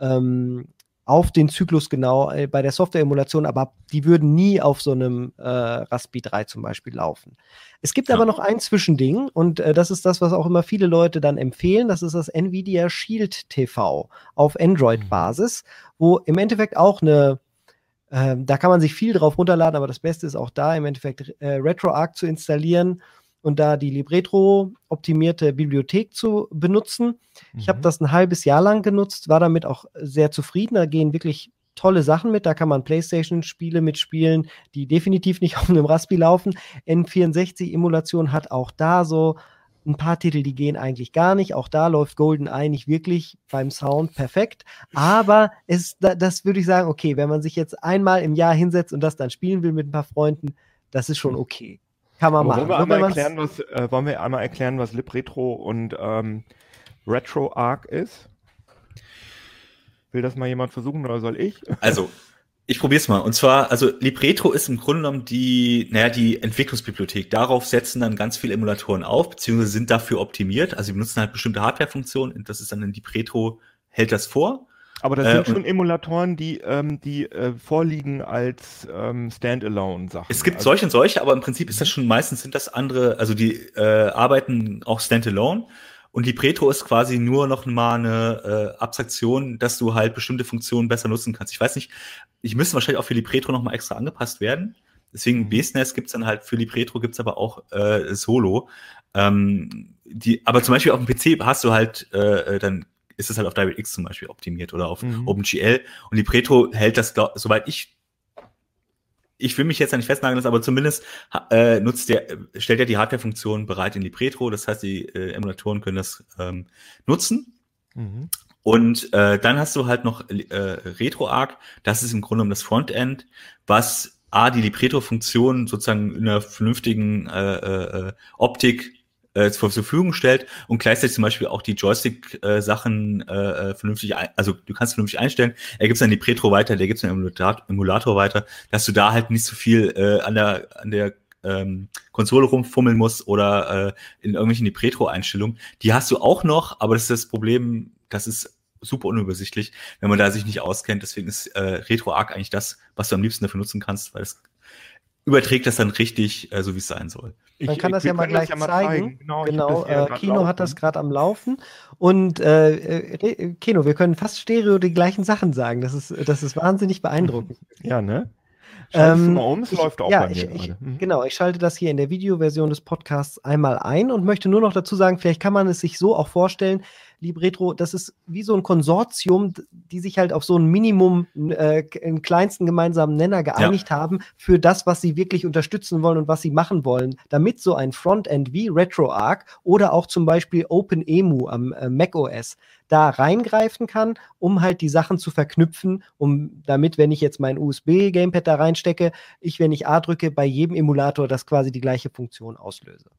ähm, auf den Zyklus genau äh, bei der Software-Emulation, aber die würden nie auf so einem äh, Raspberry drei zum Beispiel laufen. Es gibt ja. aber noch ein Zwischending und äh, das ist das, was auch immer viele Leute dann empfehlen, das ist das Nvidia Shield T V auf Android-Basis, wo im Endeffekt auch eine, äh, da kann man sich viel drauf runterladen, aber das Beste ist auch da im Endeffekt äh, RetroArch zu installieren und da die Libretro optimierte Bibliothek zu benutzen. Mhm. Ich habe das ein halbes Jahr lang genutzt, war damit auch sehr zufrieden. Da gehen wirklich tolle Sachen mit. Da kann man PlayStation-Spiele mitspielen, die definitiv nicht auf einem Raspi laufen. N vierundsechzig-Emulation hat auch da so ein paar Titel, die gehen eigentlich gar nicht. Auch da läuft GoldenEye nicht wirklich beim Sound perfekt. Aber es, das würde ich sagen, okay, wenn man sich jetzt einmal im Jahr hinsetzt und das dann spielen will mit ein paar Freunden, das ist schon okay. Kann man machen. Wollen wir einmal erklären, was, äh, wollen wir einmal erklären, was Libretro und ähm, RetroArch ist? Will das mal jemand versuchen oder soll ich? Also, ich probiere es mal. Und zwar, also Libretro ist im Grunde genommen die, naja, die Entwicklungsbibliothek. Darauf setzen dann ganz viele Emulatoren auf, beziehungsweise sind dafür optimiert. Also sie benutzen halt bestimmte Hardware-Funktionen. Das ist dann in Libretro, hält das vor. Aber das äh, sind schon Emulatoren, die, ähm, die äh, vorliegen als ähm, Standalone-Sachen. Es gibt also solche und solche, aber im Prinzip ist das schon, meistens sind das andere, also die äh, arbeiten auch Standalone. Und Libretro ist quasi nur noch mal eine äh, Abstraktion, dass du halt bestimmte Funktionen besser nutzen kannst. Ich weiß nicht, ich müsste wahrscheinlich auch für Libretro noch mal extra angepasst werden. Deswegen bsnes gibt's dann halt, für Libretro gibt's aber auch äh, Solo. Ähm, die, aber zum Beispiel auf dem P C hast du halt, äh, dann ist es halt auf DirectX zum Beispiel optimiert oder auf mhm. OpenGL. Und Libretro hält das, glaub, soweit ich Ich will mich jetzt nicht festnageln lassen, aber zumindest äh, nutzt der, stellt ja die Hardware-Funktion bereit in Libretro. Das heißt, die äh, Emulatoren können das ähm, nutzen. Mhm. Und äh, dann hast du halt noch äh, RetroArch. Das ist im Grunde genommen das Frontend, was A, die Libretro-Funktion sozusagen in einer vernünftigen äh, äh, Optik äh, zur Verfügung stellt und gleichzeitig zum Beispiel auch die Joystick-Sachen äh, äh, vernünftig, ein- also du kannst vernünftig einstellen, er gibt's dann Libretro weiter, der gibt's dann Emulator, Emulator weiter, dass du da halt nicht so viel äh, an der an der ähm, Konsole rumfummeln musst oder äh, in irgendwelchen Libretro-Einstellungen. Die hast du auch noch, aber das ist das Problem, das ist super unübersichtlich, wenn man da sich nicht auskennt. Deswegen ist äh, RetroArch eigentlich das, was du am liebsten dafür nutzen kannst, weil es überträgt das dann richtig, äh, so wie es sein soll. Man kann ich, das ja mal gleich ja mal zeigen. zeigen. Genau, genau äh, Keno hat das gerade am Laufen. Und äh, äh, Keno, wir können fast stereo die gleichen Sachen sagen. Das ist, das ist wahnsinnig beeindruckend. Ja, ne? Schaltest ähm, du mal um, es ich, läuft auch ja, bei mir ich, gerade. Mhm. Genau, ich schalte das hier in der Videoversion des Podcasts einmal ein und möchte nur noch dazu sagen, vielleicht kann man es sich so auch vorstellen, Libretro, das ist wie so ein Konsortium, die sich halt auf so ein Minimum, äh, einen kleinsten gemeinsamen Nenner geeinigt ja. haben für das, was sie wirklich unterstützen wollen und was sie machen wollen, damit so ein Frontend wie RetroArch oder auch zum Beispiel OpenEMU am äh, macOS da reingreifen kann, um halt die Sachen zu verknüpfen, um damit, wenn ich jetzt mein U S B-Gamepad da reinstecke, ich, wenn ich A drücke, bei jedem Emulator das quasi die gleiche Funktion auslöse.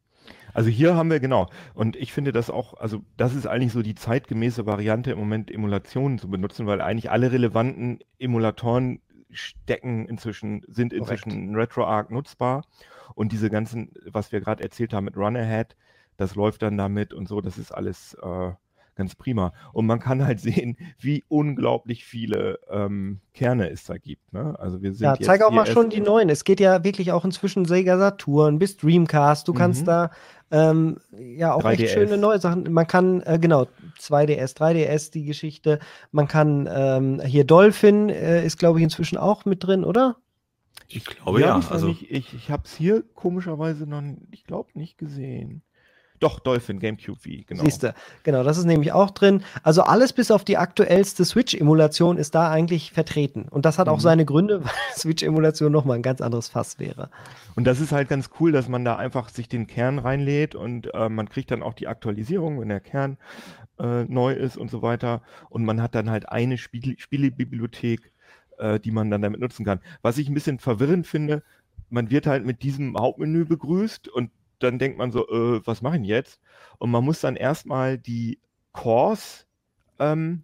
Also hier haben wir, genau, und ich finde das auch, also das ist eigentlich so die zeitgemäße Variante im Moment, Emulationen zu benutzen, weil eigentlich alle relevanten Emulatoren stecken inzwischen, sind inzwischen in RetroArch nutzbar und diese ganzen, was wir gerade erzählt haben mit Runahead, das läuft dann damit und so, das ist alles äh, ganz prima. Und man kann halt sehen, wie unglaublich viele ähm, Kerne es da gibt. Ne? Also wir sind ja, zeig jetzt auch mal schon die neuen. Es geht ja wirklich auch inzwischen Sega Saturn bis Dreamcast. Du mhm. kannst da ähm, ja auch drei D S. Echt schöne neue Sachen. Man kann, äh, genau, zwei D S, drei D S, die Geschichte. Man kann ähm, hier Dolphin äh, ist, glaube ich, inzwischen auch mit drin, oder? Ich glaube ja. ja also nicht, ich ich habe es hier komischerweise noch, ich glaube, nicht gesehen. Doch, Dolphin, Gamecube, wie, genau. Siehst du, genau, das ist nämlich auch drin. Also alles bis auf die aktuellste Switch-Emulation ist da eigentlich vertreten. Und das hat auch mhm. seine Gründe, weil Switch-Emulation nochmal ein ganz anderes Fass wäre. Und das ist halt ganz cool, dass man da einfach sich den Kern reinlädt und äh, man kriegt dann auch die Aktualisierung, wenn der Kern äh, neu ist und so weiter. Und man hat dann halt eine Spiel- Spielebibliothek, äh, die man dann damit nutzen kann. Was ich ein bisschen verwirrend finde, man wird halt mit diesem Hauptmenü begrüßt und dann denkt man so, äh, was mache ich jetzt? Und man muss dann erstmal die Cores ähm,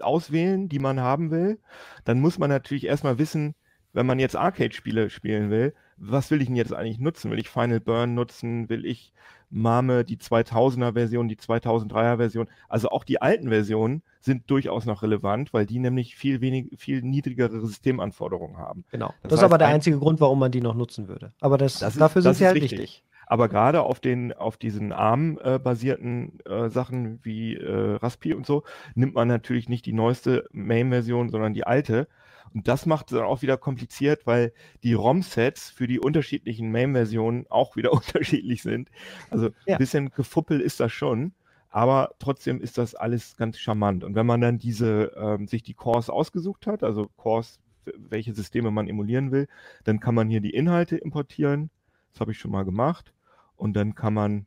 auswählen, die man haben will. Dann muss man natürlich erstmal wissen, wenn man jetzt Arcade-Spiele spielen will, was will ich denn jetzt eigentlich nutzen? Will ich Final Burn nutzen? Will ich Mame, die zweitausender-Version, die zweitausenddreier-Version? Also auch die alten Versionen sind durchaus noch relevant, weil die nämlich viel wenig, viel niedrigere Systemanforderungen haben. Genau. Das, das ist heißt, aber der einzige ein- Grund, warum man die noch nutzen würde. Aber das, das ist, dafür sind sie halt richtig. richtig. Aber gerade auf den, auf diesen A R M-basierten äh, Sachen wie äh, Raspi und so, nimmt man natürlich nicht die neueste Main-Version, sondern die alte. Und das macht es dann auch wieder kompliziert, weil die ROM-Sets für die unterschiedlichen Main-Versionen auch wieder unterschiedlich sind. Also ja. ein bisschen gefuppel ist das schon, aber trotzdem ist das alles ganz charmant. Und wenn man dann diese, ähm, sich die Cores ausgesucht hat, also Cores, welche Systeme man emulieren will, dann kann man hier die Inhalte importieren. Das habe ich schon mal gemacht. Und dann kann man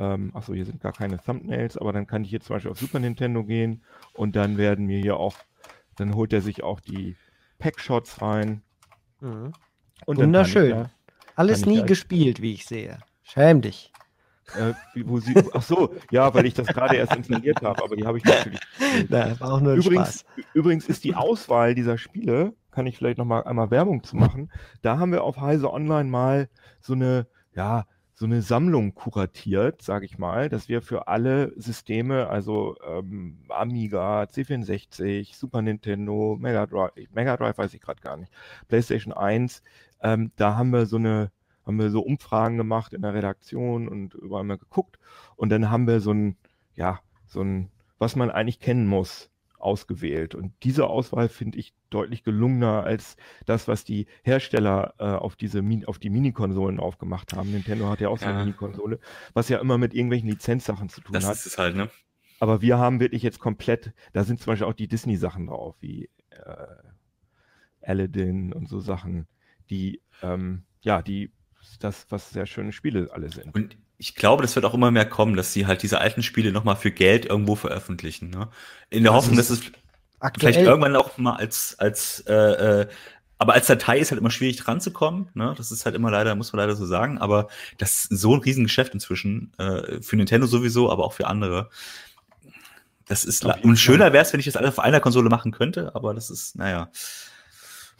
Ähm, achso, hier sind gar keine Thumbnails, aber dann kann ich hier zum Beispiel auf Super Nintendo gehen und dann werden mir hier auch, dann holt er sich auch die Packshots rein. Mhm. Und wunderschön. Da, alles nie gespielt, wie ich sehe. Schäm dich. Äh, wo sie, ach so, ja, weil ich das gerade erst installiert habe, aber die habe ich natürlich nicht. Na, das war auch nur übrigens, Spaß. Übrigens ist die Auswahl dieser Spiele, kann ich vielleicht nochmal einmal Werbung zu machen, da haben wir auf Heise Online mal so eine, ja, so eine Sammlung kuratiert, sage ich mal, dass wir für alle Systeme, also ähm, Amiga, C vierundsechzig, Super Nintendo, Mega Drive, Mega Drive weiß ich gerade gar nicht, PlayStation eins, ähm, da haben wir so eine, haben wir so Umfragen gemacht in der Redaktion und überall mal geguckt und dann haben wir so ein, ja, so ein, was man eigentlich kennen muss, ausgewählt. Und diese Auswahl finde ich deutlich gelungener als das, was die Hersteller äh, auf diese Min- auf die Minikonsolen aufgemacht haben. Nintendo hat ja auch so eine ja. Minikonsole, was ja immer mit irgendwelchen Lizenzsachen zu tun das hat. Das ist es halt, ne? Aber wir haben wirklich jetzt komplett, da sind zum Beispiel auch die Disney-Sachen drauf, wie äh, Aladdin und so Sachen, die, ähm, ja, die, das, was sehr schöne Spiele alle sind. Und ich glaube, das wird auch immer mehr kommen, dass sie halt diese alten Spiele nochmal für Geld irgendwo veröffentlichen. Ne? In der das Hoffnung, dass es aktuell vielleicht irgendwann auch mal als, als äh, äh, aber als Datei ist halt immer schwierig ranzukommen. Ne? Das ist halt immer leider, muss man leider so sagen. Aber das ist so ein Riesengeschäft inzwischen, äh, für Nintendo sowieso, aber auch für andere. Das ist, und schöner wäre es, wenn ich das alles auf einer Konsole machen könnte, aber das ist, naja.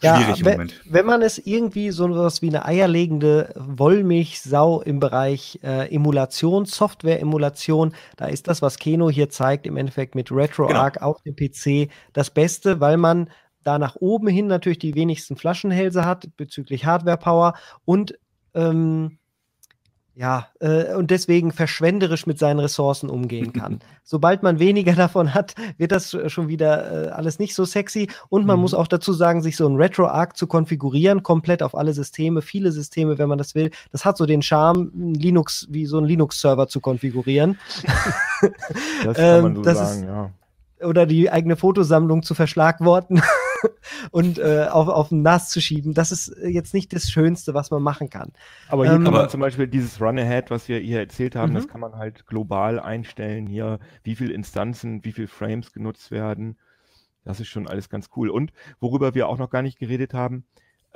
Ja, wenn, wenn man es irgendwie so was wie eine eierlegende Wollmilchsau im Bereich äh, Emulation, Software-Emulation, da ist das, was Keno hier zeigt, im Endeffekt mit RetroArch genau. auf dem P C das Beste, weil man da nach oben hin natürlich die wenigsten Flaschenhälse hat bezüglich Hardware-Power und ähm, ja, äh, und deswegen verschwenderisch mit seinen Ressourcen umgehen kann. Sobald man weniger davon hat, wird das schon wieder äh, alles nicht so sexy. Und man mhm. muss auch dazu sagen, sich so ein RetroArch zu konfigurieren, komplett auf alle Systeme, viele Systeme, wenn man das will. Das hat so den Charme, Linux wie so einen Linux-Server zu konfigurieren. Das kann man so das sagen, ist, ja. Oder die eigene Fotosammlung zu verschlagworten und äh, auf, auf den N A S zu schieben. Das ist jetzt nicht das Schönste, was man machen kann. Aber hier ähm, kann man zum Beispiel dieses Run-Ahead, was wir hier erzählt haben, mhm. das kann man halt global einstellen hier, wie viele Instanzen, wie viele Frames genutzt werden. Das ist schon alles ganz cool. Und worüber wir auch noch gar nicht geredet haben,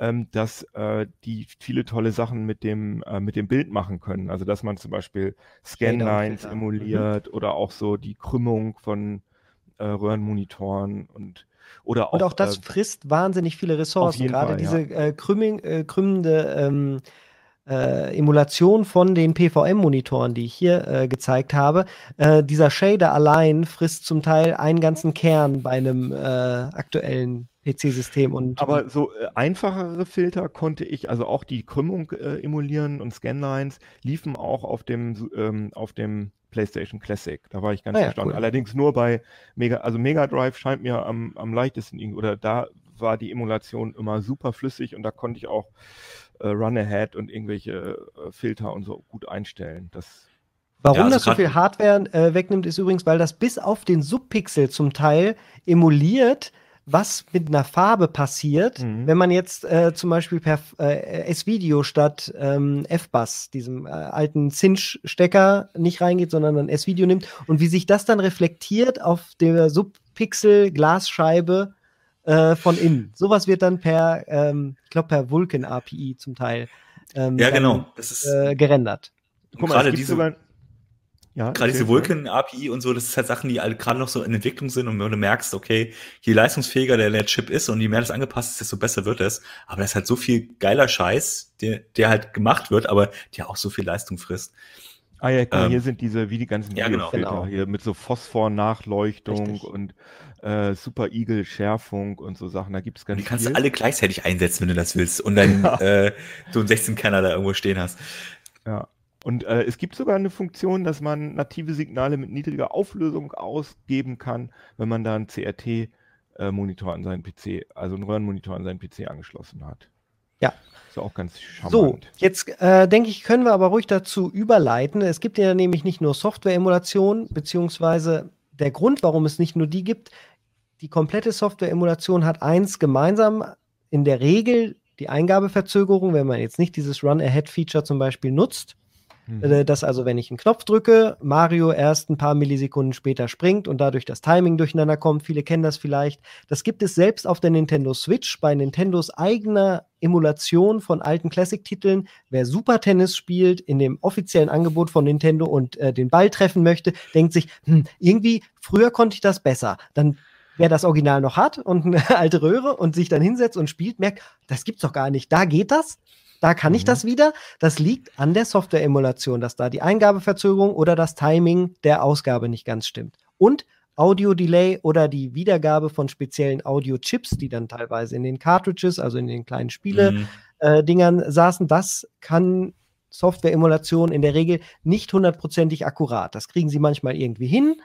ähm, dass äh, die viele tolle Sachen mit dem, äh, mit dem Bild machen können. Also dass man zum Beispiel Scanlines emuliert mhm. oder auch so die Krümmung von Röhrenmonitoren und oder auch, und auch das äh, frisst wahnsinnig viele Ressourcen. Gerade Fall, diese ja. äh, krümming, äh, krümmende ähm, äh, Emulation von den P V M-Monitoren, die ich hier äh, gezeigt habe. Äh, dieser Shader allein frisst zum Teil einen ganzen Kern bei einem äh, aktuellen P C-System. Und aber so äh, einfachere Filter konnte ich, also auch die Krümmung äh, emulieren und Scanlines liefen auch auf dem ähm, auf dem PlayStation Classic, da war ich ganz erstaunt. Ah, ja, cool. Allerdings nur bei Mega, also Mega Drive scheint mir am, am leichtesten, oder da war die Emulation immer super flüssig und da konnte ich auch äh, Run-Ahead und irgendwelche äh, Filter und so gut einstellen. Das Warum ja, also das so viel Hardware äh, wegnimmt, ist übrigens, weil das bis auf den Subpixel zum Teil emuliert, was mit einer Farbe passiert, mhm. wenn man jetzt äh, zum Beispiel per äh, S-Video statt ähm, F-Bus, diesem äh, alten Cinch-Stecker, nicht reingeht, sondern ein S-Video nimmt und wie sich das dann reflektiert auf der Subpixel-Glasscheibe äh, von innen. Sowas wird dann per, ähm, ich glaube, per Vulkan-A P I zum Teil ähm, ja, genau. dann, das ist äh, gerendert. Guck mal, gerade diese sogar Ja, gerade diese Vulkan-A P I und so, das ist halt Sachen, die halt gerade noch so in Entwicklung sind und wenn du merkst, okay, je leistungsfähiger der, der Chip ist und je mehr das angepasst ist, desto besser wird es. Aber das ist halt so viel geiler Scheiß, der, der halt gemacht wird, aber der auch so viel Leistung frisst. Ah ja, ähm, hier sind diese, wie die ganzen ja, genau, Videofilter genau. hier mit so Phosphor-Nachleuchtung Richtig. und äh, Super-Eagle-Schärfung und so Sachen, da gibt's ganz viel. Die kannst viel. du alle gleichzeitig einsetzen, wenn du das willst und dann ja. äh, so einen sechzehn-Kerner da irgendwo stehen hast. Ja. Und äh, es gibt sogar eine Funktion, dass man native Signale mit niedriger Auflösung ausgeben kann, wenn man da einen C R T-Monitor äh, an seinen P C, also einen Röhrenmonitor an seinen P C angeschlossen hat. Ja. Ist auch ganz charmant. So, jetzt äh, denke ich, können wir aber ruhig dazu überleiten. Es gibt ja nämlich nicht nur Software-Emulation, beziehungsweise der Grund, warum es nicht nur die gibt. Die komplette Software-Emulation hat eins gemeinsam, in der Regel die Eingabeverzögerung, wenn man jetzt nicht dieses Run-Ahead-Feature zum Beispiel nutzt. Mhm. Dass also, wenn ich einen Knopf drücke, Mario erst ein paar Millisekunden später springt und dadurch das Timing durcheinander kommt. Viele kennen das vielleicht. Das gibt es selbst auf der Nintendo Switch bei Nintendos eigener Emulation von alten Classic-Titeln. Wer Super Tennis spielt in dem offiziellen Angebot von Nintendo und äh, den Ball treffen möchte, denkt sich, hm, irgendwie früher konnte ich das besser. Dann wer das Original noch hat und eine alte Röhre und sich dann hinsetzt und spielt, merkt, das gibt's doch gar nicht. Da geht das. Da kann ich das wieder. Das liegt an der Software-Emulation, dass da die Eingabeverzögerung oder das Timing der Ausgabe nicht ganz stimmt. Und Audio-Delay oder die Wiedergabe von speziellen Audio-Chips, die dann teilweise in den Cartridges, also in den kleinen Spiele-Dingern mhm. äh, saßen, das kann Software-Emulation in der Regel nicht hundertprozentig akkurat. Das kriegen sie manchmal irgendwie hin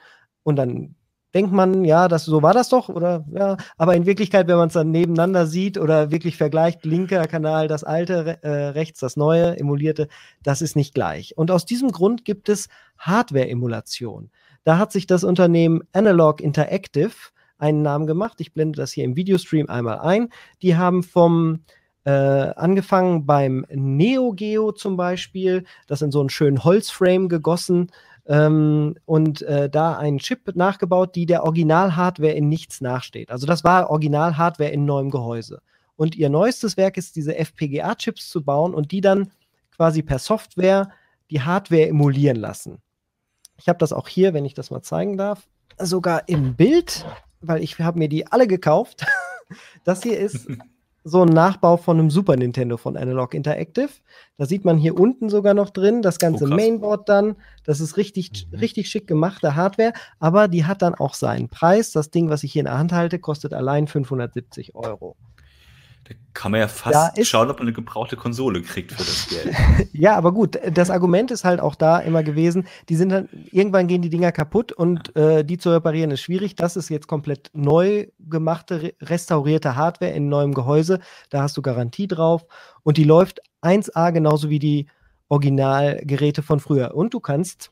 und dann denkt man, ja, das, so war das doch, oder ja, aber in Wirklichkeit, wenn man es dann nebeneinander sieht oder wirklich vergleicht, linker Kanal das alte, äh, rechts das neue, emulierte, das ist nicht gleich. Und aus diesem Grund gibt es Hardware-Emulation. Da hat sich das Unternehmen Analog Interactive einen Namen gemacht. Ich blende das hier im Videostream einmal ein. Die haben vom Äh, angefangen beim Neo Geo zum Beispiel, das in so einen schönen Holzframe gegossen ähm, und äh, da einen Chip nachgebaut, die der Original-Hardware in nichts nachsteht. Also das war Original-Hardware in neuem Gehäuse. Und ihr neuestes Werk ist, diese F P G A-Chips zu bauen und die dann quasi per Software die Hardware emulieren lassen. Ich habe das auch hier, wenn ich das mal zeigen darf, sogar im Bild, weil ich habe mir die alle gekauft. Das hier ist so ein Nachbau von einem Super Nintendo von Analog Interactive. Da sieht man hier unten sogar noch drin, das ganze oh, Mainboard dann. Das ist richtig, mhm. richtig schick gemachte Hardware, aber die hat dann auch seinen Preis. Das Ding, was ich hier in der Hand halte, kostet allein fünfhundertsiebzig Euro. Da kann man ja fast da schauen, ob man eine gebrauchte Konsole kriegt für das Geld. Ja, aber gut, das Argument ist halt auch da immer gewesen, die sind dann, irgendwann gehen die Dinger kaputt und äh, die zu reparieren ist schwierig. Das ist jetzt komplett neu gemachte, restaurierte Hardware in neuem Gehäuse. Da hast du Garantie drauf und die läuft eins A genauso wie die Originalgeräte von früher. Und du kannst,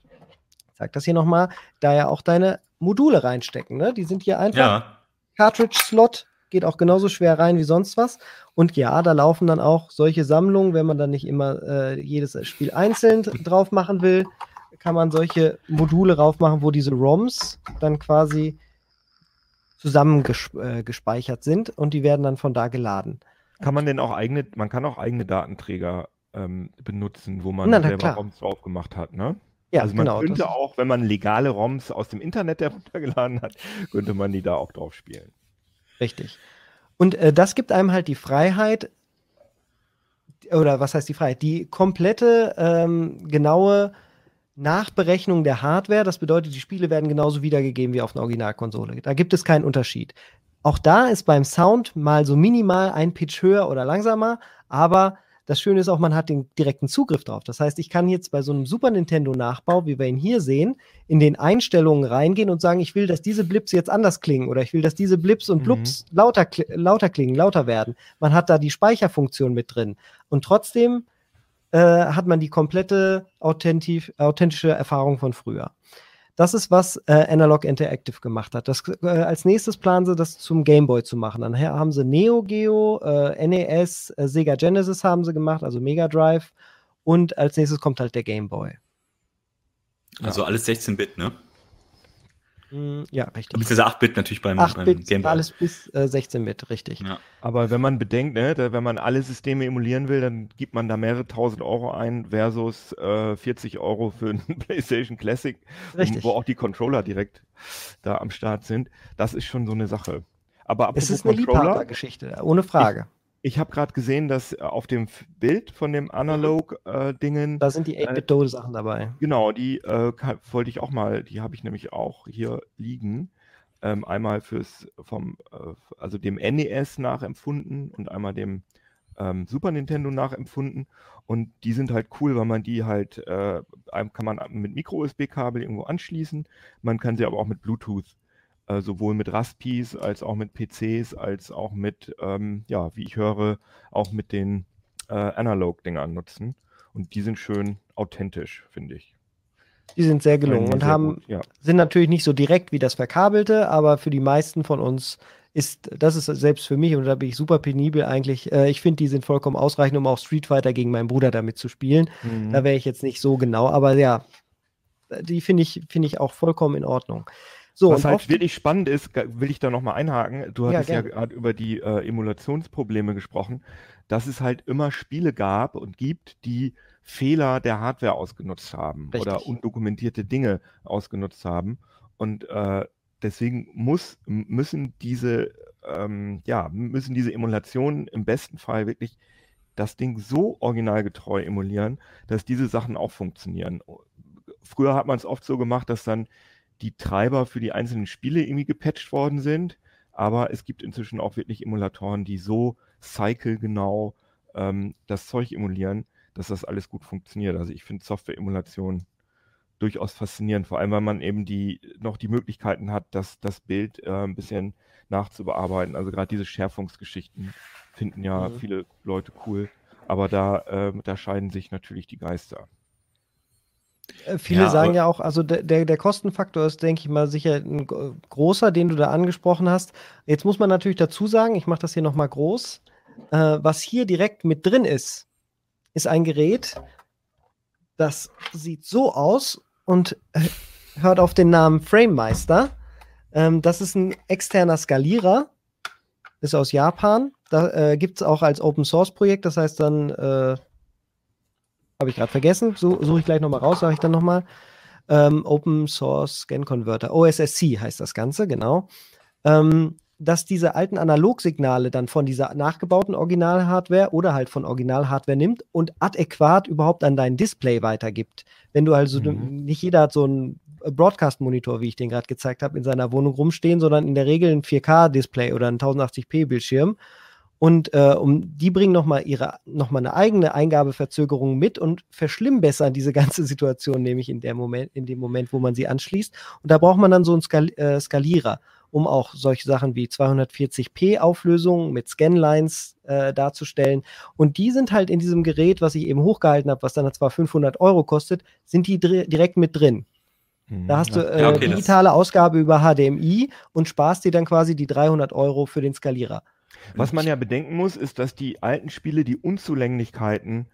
ich sag das hier nochmal, da ja auch deine Module reinstecken. Ne? Die sind hier einfach ja. Cartridge-Slot. Geht auch genauso schwer rein wie sonst was. Und ja, da laufen dann auch solche Sammlungen, wenn man dann nicht immer äh, jedes Spiel einzeln drauf machen will, kann man solche Module drauf machen, wo diese ROMs dann quasi zusammengespeichert sind und die werden dann von da geladen. Kann man denn auch eigene, man kann auch eigene Datenträger ähm, benutzen, wo man na, na, selber klar. ROMs drauf gemacht hat, ne? Ja, also man genau, könnte auch, wenn man legale ROMs aus dem Internet heruntergeladen hat, könnte man die da auch drauf spielen. Richtig. Und äh, das gibt einem halt die Freiheit, oder was heißt die Freiheit? Die komplette, ähm, genaue Nachberechnung der Hardware. Das bedeutet, die Spiele werden genauso wiedergegeben wie auf einer Originalkonsole. Da gibt es keinen Unterschied. Auch da ist beim Sound mal so minimal ein Pitch höher oder langsamer, aber das Schöne ist auch, man hat den direkten Zugriff drauf. Das heißt, ich kann jetzt bei so einem Super Nintendo-Nachbau, wie wir ihn hier sehen, in den Einstellungen reingehen und sagen, ich will, dass diese Blips jetzt anders klingen oder ich will, dass diese Blips und Blups mhm. lauter, lauter klingen, lauter werden. Man hat da die Speicherfunktion mit drin. Und trotzdem äh, hat man die komplette authentif- authentische Erfahrung von früher. Das ist, was äh, Analog Interactive gemacht hat. Das, äh, als nächstes planen sie, das zum Game Boy zu machen. Dann haben sie Neo Geo, äh, N E S, äh, Sega Genesis haben sie gemacht, also Mega Drive. Und als nächstes kommt halt der Game Boy. Also ja. Alles sechzehn Bit, ne? Mm, ja, richtig. Bis acht Bit natürlich beim, beim Game Boy. Alles bis äh, sechzehn Bit, richtig. Ja. Aber wenn man bedenkt, ne, da, wenn man alle Systeme emulieren will, dann gibt man da mehrere tausend Euro ein versus äh, vierzig Euro für einen PlayStation Classic, um, wo auch die Controller direkt da am Start sind. Das ist schon so eine Sache. Aber es ist eine Liebhabergeschichte, ohne Frage. Ich, ich habe gerade gesehen, dass auf dem Bild von dem Analog-Dingen... Äh, da sind die acht Bit-Dole-Sachen äh, dabei. Genau, die äh, kann, wollte ich auch mal, die habe ich nämlich auch hier liegen. Ähm, einmal fürs vom äh, also dem N E S nachempfunden und einmal dem ähm, Super Nintendo nachempfunden und die sind halt cool, weil man die halt äh, kann man mit Micro U S B Kabel irgendwo anschließen, man kann sie aber auch mit Bluetooth äh, sowohl mit Raspis als auch mit P Cs als auch mit ähm, ja wie ich höre auch mit den äh, Analog-Dingern nutzen und die sind schön authentisch, finde ich. Die sind sehr gelungen ja, und sehr haben, gut, ja. sind natürlich nicht so direkt wie das Verkabelte, aber für die meisten von uns ist, das ist selbst für mich, und da bin ich super penibel eigentlich, äh, ich finde, die sind vollkommen ausreichend, um auch Street Fighter gegen meinen Bruder damit zu spielen. Mhm. Da wäre ich jetzt nicht so genau, aber ja, die finde ich, finde ich auch vollkommen in Ordnung. So, was halt wirklich spannend ist, will ich da nochmal einhaken, du hattest ja, ja gerade über die äh, Emulationsprobleme gesprochen, dass es halt immer Spiele gab und gibt, die Fehler der Hardware ausgenutzt haben. Richtig. Oder undokumentierte Dinge ausgenutzt haben. Und äh, deswegen muss, müssen diese, ähm, ja, müssen diese Emulationen im besten Fall wirklich das Ding so originalgetreu emulieren, dass diese Sachen auch funktionieren. Früher hat man es oft so gemacht, dass dann die Treiber für die einzelnen Spiele irgendwie gepatcht worden sind, aber es gibt inzwischen auch wirklich Emulatoren, die so cycle-genau ähm, das Zeug emulieren, dass das alles gut funktioniert. Also ich finde Software-Emulation durchaus faszinierend, vor allem, weil man eben die noch die Möglichkeiten hat, das, das Bild äh, ein bisschen nachzubearbeiten. Also gerade diese Schärfungsgeschichten finden ja mhm. viele Leute cool, aber da, äh, da scheiden sich natürlich die Geister. Viele ja, sagen ja auch, also der, der Kostenfaktor ist, denke ich mal, sicher ein großer, den du da angesprochen hast. Jetzt muss man natürlich dazu sagen, ich mache das hier nochmal groß, äh, was hier direkt mit drin ist, ist ein Gerät, das sieht so aus und hört auf den Namen Framemeister. Ähm, das ist ein externer Skalierer, ist aus Japan. Da äh, gibt es auch als Open-Source-Projekt, das heißt dann, äh, habe ich gerade vergessen, so, suche ich gleich nochmal raus, sage ich dann nochmal. Ähm, Open-Source-Scan-Converter, O S S C heißt das Ganze, genau. Ähm, dass diese alten Analogsignale dann von dieser nachgebauten Original-Hardware oder halt von Original-Hardware nimmt und adäquat überhaupt an dein Display weitergibt. Wenn du also, mhm. nicht jeder hat so einen Broadcast-Monitor, wie ich den gerade gezeigt habe, in seiner Wohnung rumstehen, sondern in der Regel ein vier K Display oder ein tausendachtzig p Bildschirm. Und äh, um, die bringen nochmal noch mal eine eigene Eingabeverzögerung mit und verschlimmbessern diese ganze Situation, nämlich in, der Moment, in dem Moment, wo man sie anschließt. Und da braucht man dann so einen Skal- äh, Skalierer, um auch solche Sachen wie zweihundertvierzig p Auflösungen mit Scanlines äh, darzustellen. Und die sind halt in diesem Gerät, was ich eben hochgehalten habe, was dann zwar fünfhundert Euro kostet, sind die dr- direkt mit drin. Da hast du äh, ja, okay, digitale Ausgabe über H D M I und sparst dir dann quasi die dreihundert Euro für den Skalierer. Was man ja bedenken muss, ist, dass die alten Spiele die Unzulänglichkeiten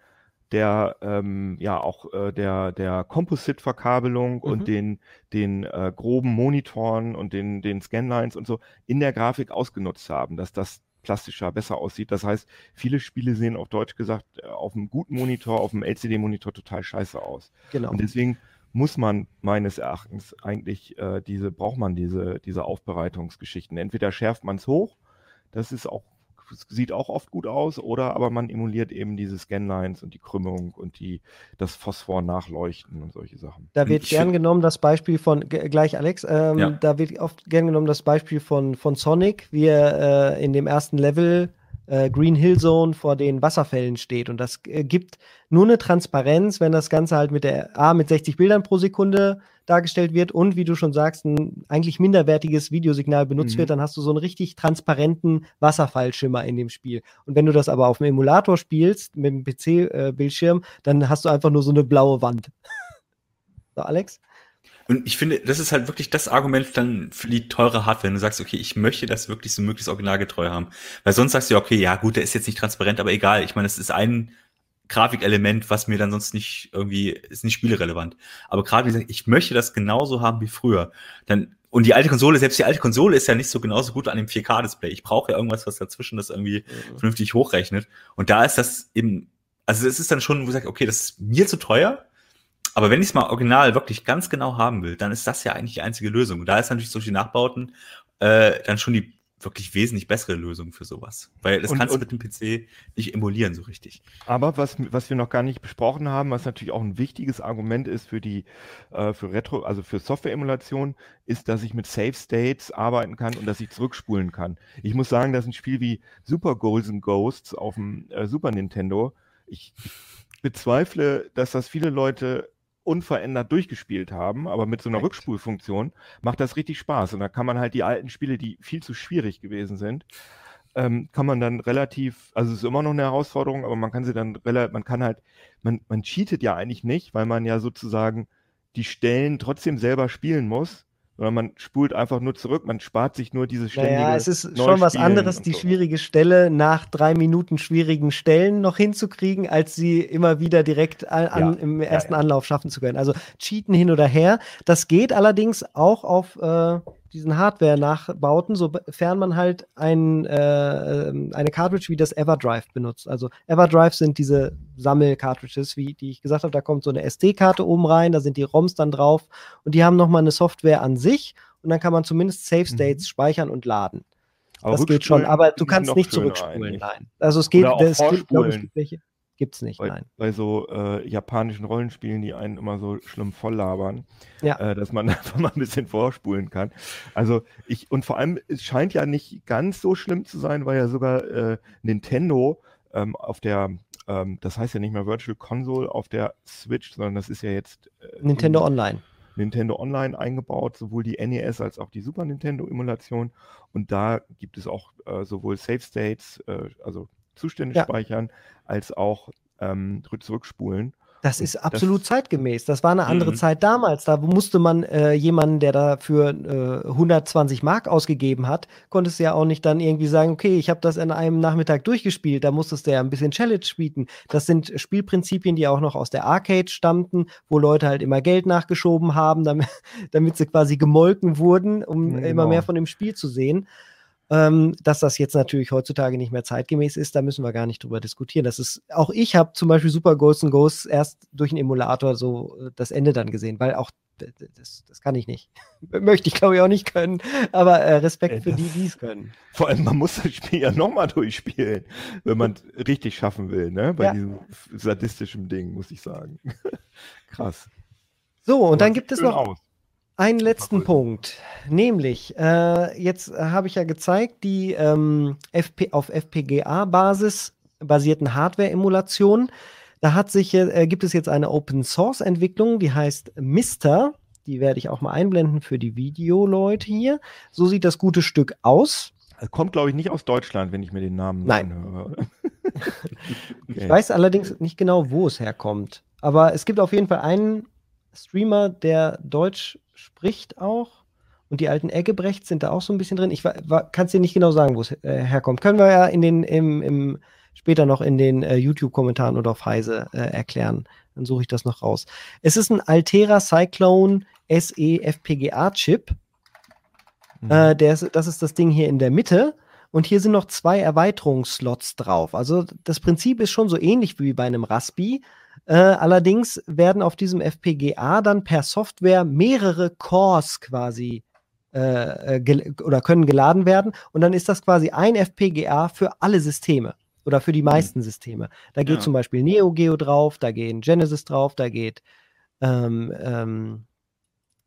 der, ähm, ja, auch äh, der, der Composite-Verkabelung mhm. und den, den äh, groben Monitoren und den, den Scanlines und so in der Grafik ausgenutzt haben, dass das plastischer besser aussieht. Das heißt, viele Spiele sehen auf Deutsch gesagt auf einem guten Monitor, auf einem L C D-Monitor total scheiße aus. Genau. Und deswegen muss man meines Erachtens eigentlich äh, diese, braucht man diese, diese Aufbereitungsgeschichten. Entweder schärft man es hoch, Das ist auch, das sieht auch oft gut aus, oder aber man emuliert eben diese Scanlines und die Krümmung und die, das Phosphor-Nachleuchten und solche Sachen. Da wird gern genommen das Beispiel von, g- gleich Alex, ähm, ja. da wird oft gern genommen das Beispiel von, von Sonic, wie er äh, in dem ersten Level äh, Green Hill Zone vor den Wasserfällen steht. Und das äh, gibt nur eine Transparenz, wenn das Ganze halt mit der A mit sechzig Bildern pro Sekunde dargestellt wird und, wie du schon sagst, ein eigentlich minderwertiges Videosignal benutzt mhm. wird, dann hast du so einen richtig transparenten Wasserfallschimmer in dem Spiel. Und wenn du das aber auf dem Emulator spielst, mit dem P C-Bildschirm, dann hast du einfach nur so eine blaue Wand. So, Alex? Und ich finde, das ist halt wirklich das Argument dann für die teure Hardware. Wenn du sagst, okay, ich möchte das wirklich so möglichst originalgetreu haben. Weil sonst sagst du ja, okay, ja gut, der ist jetzt nicht transparent, aber egal. Ich meine, das ist ein Grafikelement, was mir dann sonst nicht irgendwie, ist nicht spielerelevant. Aber gerade wie gesagt, ich möchte das genauso haben wie früher. Dann, und die alte Konsole, selbst die alte Konsole ist ja nicht so genauso gut an dem vier K Display. Ich brauche ja irgendwas, was dazwischen das irgendwie ja. vernünftig hochrechnet. Und da ist das eben, also es ist dann schon, wo ich sage, okay, das ist mir zu teuer. Aber wenn ich es mal original wirklich ganz genau haben will, dann ist das ja eigentlich die einzige Lösung. Und da ist natürlich solche Nachbauten äh, dann schon die wirklich wesentlich bessere Lösung für sowas. Weil das und, kannst du mit dem P C nicht emulieren so richtig. Aber was, was wir noch gar nicht besprochen haben, was natürlich auch ein wichtiges Argument ist für die äh, für Retro, also für Software-Emulation, ist, dass ich mit Save States arbeiten kann und dass ich zurückspulen kann. Ich muss sagen, dass ein Spiel wie Super Goals and Ghosts auf dem äh, Super Nintendo, ich bezweifle, dass das viele Leute unverändert durchgespielt haben, aber mit so einer Rückspulfunktion macht das richtig Spaß. Und da kann man halt die alten Spiele, die viel zu schwierig gewesen sind, ähm, kann man dann relativ, also es ist immer noch eine Herausforderung, aber man kann sie dann relativ, man kann halt, man, man cheatet ja eigentlich nicht, weil man ja sozusagen die Stellen trotzdem selber spielen muss, sondern man spult einfach nur zurück, man spart sich nur diese ständige... Ja, naja, es ist schon was anderes, die so. schwierige Stelle nach drei Minuten schwierigen Stellen noch hinzukriegen, als sie immer wieder direkt an, ja. an, im ersten ja, ja. Anlauf schaffen zu können. Also cheaten hin oder her. Das geht allerdings auch auf äh, diesen Hardware-Nachbauten, sofern man halt ein, äh, eine Cartridge wie das Everdrive benutzt. Also Everdrive sind diese Sammel-Cartridges, wie die ich gesagt habe, da kommt so eine S D-Karte oben rein, da sind die ROMs dann drauf und die haben nochmal eine Software an sich und dann kann man zumindest Save States mhm. speichern und laden. Aber das geht schon, aber du kannst nicht zurückspulen, nein. Also es geht, es gibt, glaube ich, welche gibt's nicht, bei, nein. Bei so äh, japanischen Rollenspielen, die einen immer so schlimm volllabern, ja. äh, dass man einfach mal ein bisschen vorspulen kann. Also ich, und vor allem, es scheint ja nicht ganz so schlimm zu sein, weil ja sogar äh, Nintendo ähm, auf der, ähm, das heißt ja nicht mehr Virtual Console auf der Switch, sondern das ist ja jetzt äh, Nintendo Online. Nintendo Online eingebaut, sowohl die N E S als auch die Super Nintendo-Emulation. Und da gibt es auch äh, sowohl Save States, äh, also Zustände ja. speichern, als auch ähm, zurückspulen. Das ist absolut das, zeitgemäß. Das war eine andere mhm. Zeit damals. Da musste man äh, jemanden, der dafür äh, hundertzwanzig Mark ausgegeben hat, konntest ja auch nicht dann irgendwie sagen, okay, ich habe das an einem Nachmittag durchgespielt, da musstest du ja ein bisschen Challenge bieten. Das sind Spielprinzipien, die auch noch aus der Arcade stammten, wo Leute halt immer Geld nachgeschoben haben, damit, damit sie quasi gemolken wurden, um genau. immer mehr von dem Spiel zu sehen. Ähm, dass das jetzt natürlich heutzutage nicht mehr zeitgemäß ist, da müssen wir gar nicht drüber diskutieren. Das ist, auch ich habe zum Beispiel Super Ghosts and Ghosts erst durch einen Emulator so das Ende dann gesehen, weil auch das, das kann ich nicht. Möchte ich, glaube ich, auch nicht können, aber äh, Respekt äh, für die, die es können. Vor allem, man muss das Spiel ja nochmal durchspielen, wenn man es richtig schaffen will, ne? Bei ja. diesem sadistischen Ding, muss ich sagen. Krass. So, und dann gibt es noch... Aus. Einen letzten Punkt, nämlich, äh, jetzt äh, habe ich ja gezeigt, die ähm, F P auf F P G A-Basis basierten Hardware-Emulationen. Da hat sich, äh, gibt es jetzt eine Open-Source-Entwicklung, die heißt Mister. Die werde ich auch mal einblenden für die Videoleute hier. So sieht das gute Stück aus. Das kommt, glaube ich, nicht aus Deutschland, wenn ich mir den Namen anhöre. Nein. Okay. Ich weiß allerdings nicht genau, wo es herkommt. Aber es gibt auf jeden Fall einen Streamer, der Deutsch spricht auch. Und die alten Eggebrechts sind da auch so ein bisschen drin. Ich kann es dir nicht genau sagen, wo es äh, herkommt. Können wir ja in den, im, im, später noch in den äh, YouTube-Kommentaren oder auf Heise äh, erklären. Dann suche ich das noch raus. Es ist ein Altera Cyclone S E F P G A-Chip. Mhm. Äh, der ist, das ist das Ding hier in der Mitte. Und hier sind noch zwei Erweiterungsslots drauf. Also das Prinzip ist schon so ähnlich wie bei einem Raspi. Äh, allerdings werden auf diesem F P G A dann per Software mehrere Cores quasi äh, oder können geladen werden und dann ist das quasi ein F P G A für alle Systeme oder für die meisten Systeme. Da geht ja. zum Beispiel Neo Geo drauf, da geht Genesis drauf, da geht ähm, ähm,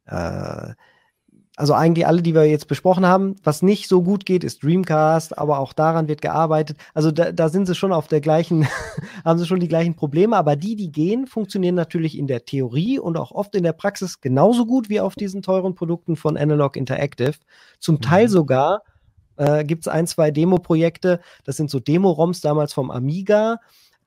äh, also eigentlich alle, die wir jetzt besprochen haben. Was nicht so gut geht, ist Dreamcast, aber auch daran wird gearbeitet. Also da, da sind sie schon auf der gleichen, haben sie schon die gleichen Probleme, aber die, die gehen, funktionieren natürlich in der Theorie und auch oft in der Praxis genauso gut wie auf diesen teuren Produkten von Analog Interactive. Zum mhm. Teil sogar äh, gibt es ein, zwei Demo-Projekte, das sind so Demo-ROMs damals vom Amiga,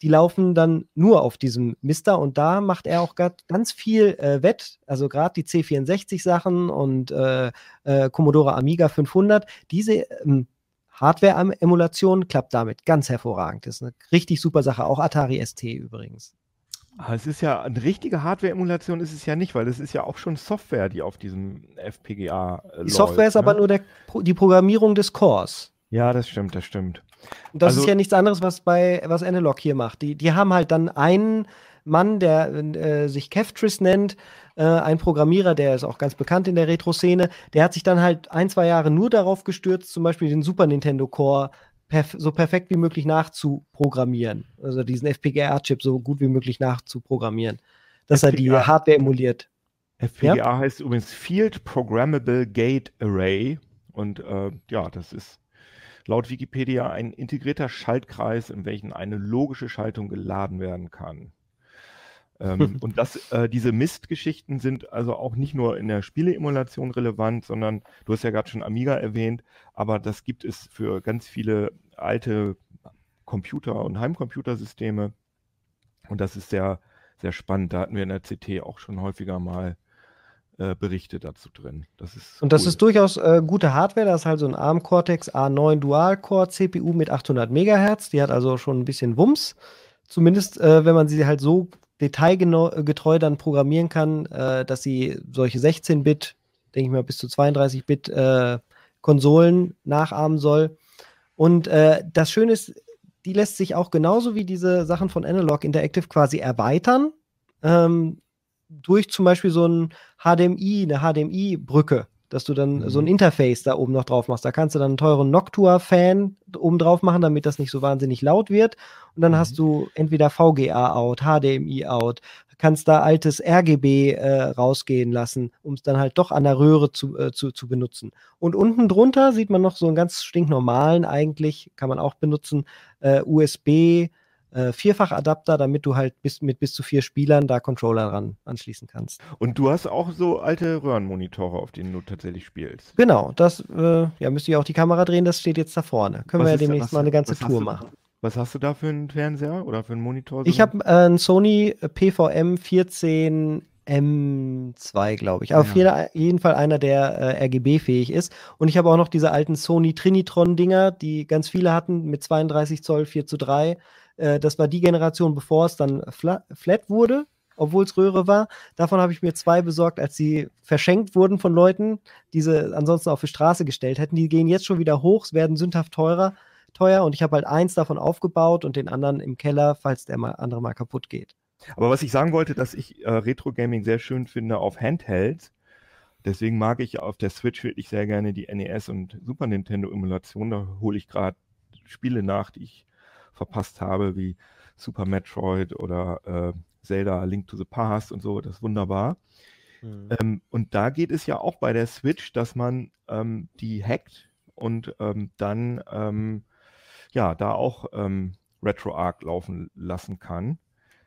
die laufen dann nur auf diesem Mister und da macht er auch ganz viel äh, wett, also gerade die C vierundsechzig-Sachen und äh, äh, Commodore Amiga fünfhundert. Diese ähm, Hardware-Emulation klappt damit ganz hervorragend. Das ist eine richtig super Sache, auch Atari S T übrigens. Aber es ist ja, eine richtige Hardware-Emulation ist es ja nicht, weil das ist ja auch schon Software, die auf diesem F P G A äh, läuft. Die Software ist ne? aber nur der, die Programmierung des Cores. Ja, das stimmt, das stimmt. Und das also, ist ja nichts anderes, was bei was Analog hier macht. Die, die haben halt dann einen Mann, der äh, sich Keftris nennt, äh, ein Programmierer, der ist auch ganz bekannt in der Retro-Szene, der hat sich dann halt ein, zwei Jahre nur darauf gestürzt, zum Beispiel den Super Nintendo Core perf so perfekt wie möglich nachzuprogrammieren. Also diesen F P G A-Chip so gut wie möglich nachzuprogrammieren. Dass F P G A er die Hardware emuliert. F P G A ja? heißt übrigens Field Programmable Gate Array. Und äh, ja, das ist laut Wikipedia ein integrierter Schaltkreis, in welchen eine logische Schaltung geladen werden kann. Ähm, und das, äh, diese Mist-Geschichten sind also auch nicht nur in der Spieleemulation relevant, sondern, du hast ja gerade schon Amiga erwähnt, aber das gibt es für ganz viele alte Computer- und Heimcomputersysteme. Und das ist sehr, sehr spannend. Da hatten wir in der C T auch schon häufiger mal äh, Berichte dazu drin. Das ist Und das cool. ist durchaus äh, gute Hardware. Da ist halt so ein ARM Cortex A neun Dual-Core C P U mit achthundert Megahertz. Die hat also schon ein bisschen Wumms. Zumindest, äh, wenn man sie halt so detailgetreu dann programmieren kann, äh, dass sie solche sechzehn Bit, denke ich mal, bis zu zweiunddreißig Bit äh, Konsolen nachahmen soll. Und äh, das Schöne ist, die lässt sich auch genauso wie diese Sachen von Analog Interactive quasi erweitern, ähm, durch zum Beispiel so ein H D M I, eine H D M I-Brücke, dass du dann mhm. so ein Interface da oben noch drauf machst. Da kannst du dann einen teuren Noctua-Fan oben drauf machen, damit das nicht so wahnsinnig laut wird. Und dann mhm. hast du entweder V G A-Out, H D M I-Out, kannst da altes R G B äh, rausgehen lassen, um es dann halt doch an der Röhre zu, äh, zu, zu benutzen. Und unten drunter sieht man noch so einen ganz stinknormalen, eigentlich kann man auch benutzen, äh, U S B-Vierfachadapter, äh, damit du halt bis, mit bis zu vier Spielern da Controller ran anschließen kannst. Und du hast auch so alte Röhrenmonitore, auf denen du tatsächlich spielst. Genau, das äh, ja, müsste ich auch die Kamera drehen, das steht jetzt da vorne. Können was wir ja demnächst was, mal eine ganze Tour machen. Was hast du da für einen Fernseher oder für einen Monitor? So ich habe äh, einen Sony P V M vierzehn M zwei, glaube ich. Aber ja. auf jeder, jeden Fall einer, der äh, R G B-fähig ist. Und ich habe auch noch diese alten Sony Trinitron-Dinger, die ganz viele hatten, mit zweiunddreißig Zoll, vier zu drei. Äh, das war die Generation, bevor es dann flat, flat wurde, obwohl es Röhre war. Davon habe ich mir zwei besorgt, als sie verschenkt wurden von Leuten, die sie ansonsten auf die Straße gestellt hätten. Die gehen jetzt schon wieder hoch, es werden sündhaft teurer. teuer und ich habe halt eins davon aufgebaut und den anderen im Keller, falls der mal, andere mal kaputt geht. Aber was ich sagen wollte, dass ich äh, Retro-Gaming sehr schön finde auf Handhelds, deswegen mag ich auf der Switch wirklich sehr gerne die N E S- und Super Nintendo-Emulation, da hole ich gerade Spiele nach, die ich verpasst habe, wie Super Metroid oder äh, Zelda Link to the Past und so, das ist wunderbar. Mhm. Ähm, und da geht es ja auch bei der Switch, dass man ähm, die hackt und ähm, dann ähm, ja, da auch ähm, RetroArch laufen lassen kann.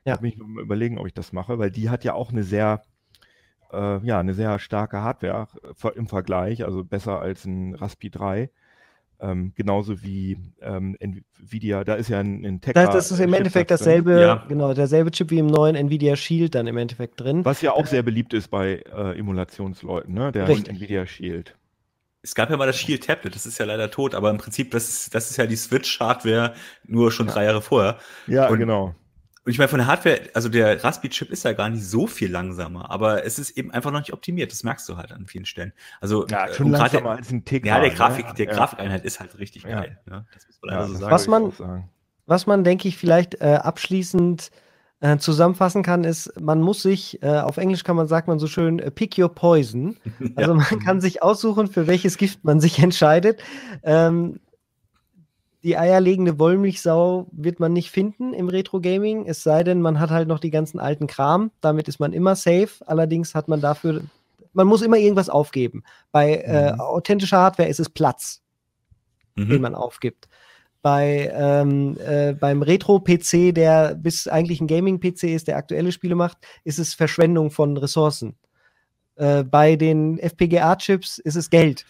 Ja. Ich habe mich noch mal überlegen, ob ich das mache, weil die hat ja auch eine sehr, äh, ja, eine sehr starke Hardware im Vergleich, also besser als ein Raspberry drei. Ähm, genauso wie ähm, Nvidia, da ist ja ein, ein Tegra. Das ist im Endeffekt dasselbe, ja. genau, derselbe Chip wie im neuen Nvidia Shield dann im Endeffekt drin. Was ja auch sehr beliebt ist bei äh, Emulationsleuten, ne? Der Nvidia Shield. Es gab ja mal das Shield Tablet, das ist ja leider tot, aber im Prinzip, das ist, das ist ja die Switch-Hardware nur schon ja. drei Jahre vorher. Ja, und, genau. Und ich meine, von der Hardware, also der Raspberry-Chip ist ja gar nicht so viel langsamer, aber es ist eben einfach noch nicht optimiert, das merkst du halt an vielen Stellen. Also, ja, schon langsamer als ein Tick. Ja, der Grafik, ja, der ja. Grafikeinheit ist halt richtig ja. geil. Ne? Das muss man ja, also das sagen. Was man, sagen. Was man, denke ich, vielleicht äh, abschließend Äh, zusammenfassen kann, ist, man muss sich, äh, auf Englisch kann man, sagt man so schön, pick your poison. Also ja. man kann sich aussuchen, für welches Gift man sich entscheidet. Ähm, die eierlegende Wollmilchsau wird man nicht finden im Retro-Gaming, es sei denn, man hat halt noch die ganzen alten Kram. Damit ist man immer safe. Allerdings hat man dafür, man muss immer irgendwas aufgeben. Bei äh, authentischer Hardware ist es Platz, mhm. den man aufgibt. Bei, ähm, äh, beim Retro-P C, der bis eigentlich ein Gaming-P C ist, der aktuelle Spiele macht, ist es Verschwendung von Ressourcen. Äh, bei den F P G A-Chips ist es Geld.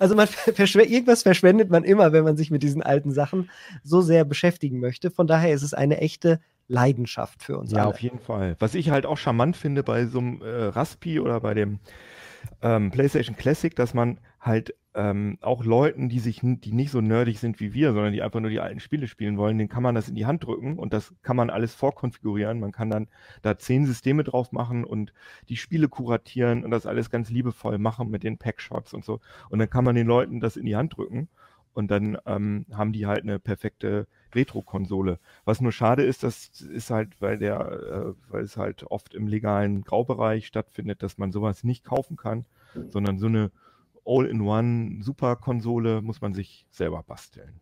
Also man verschw irgendwas verschwendet man immer, wenn man sich mit diesen alten Sachen so sehr beschäftigen möchte. Von daher ist es eine echte Leidenschaft für uns ja, alle. Ja, auf jeden Fall. Was ich halt auch charmant finde bei so einem äh, Raspi oder bei dem ähm, PlayStation Classic, dass man halt Ähm, auch Leuten, die sich, die nicht so nerdig sind wie wir, sondern die einfach nur die alten Spiele spielen wollen, denen kann man das in die Hand drücken und das kann man alles vorkonfigurieren. Man kann dann da zehn Systeme drauf machen und die Spiele kuratieren und das alles ganz liebevoll machen mit den Packshots und so. Und dann kann man den Leuten das in die Hand drücken und dann ähm, haben die halt eine perfekte Retro-Konsole. Was nur schade ist, das ist halt, weil der, äh, weil es halt oft im legalen Graubereich stattfindet, dass man sowas nicht kaufen kann, sondern so eine All-in-One-Super-Konsole muss man sich selber basteln.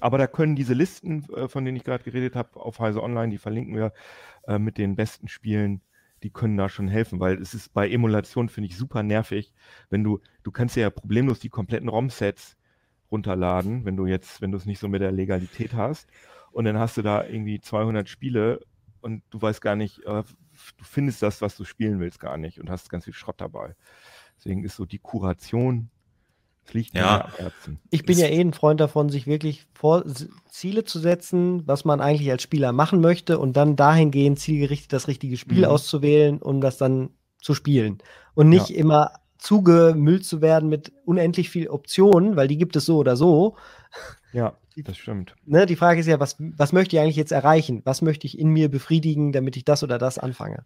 Aber da können diese Listen, von denen ich gerade geredet habe, auf Heise Online, die verlinken wir, äh, mit den besten Spielen, die können da schon helfen, weil es ist bei Emulation, finde ich, super nervig, wenn du, du kannst ja problemlos die kompletten ROM-Sets runterladen, wenn du jetzt, wenn du es nicht so mit der Legalität hast und dann hast du da irgendwie zweihundert Spiele und du weißt gar nicht, äh, du findest das, was du spielen willst, gar nicht und hast ganz viel Schrott dabei. Deswegen ist so die Kuration, es liegt mir am Herzen. Ich bin ja eh ein Freund davon, sich wirklich vor Ziele zu setzen, was man eigentlich als Spieler machen möchte und dann dahingehend zielgerichtet das richtige Spiel mhm. auszuwählen, um das dann zu spielen und nicht ja. immer zugemüllt zu werden mit unendlich viel Optionen, weil die gibt es so oder so. Ja, das stimmt. Ne, die Frage ist ja, was, was möchte ich eigentlich jetzt erreichen? Was möchte ich in mir befriedigen, damit ich das oder das anfange?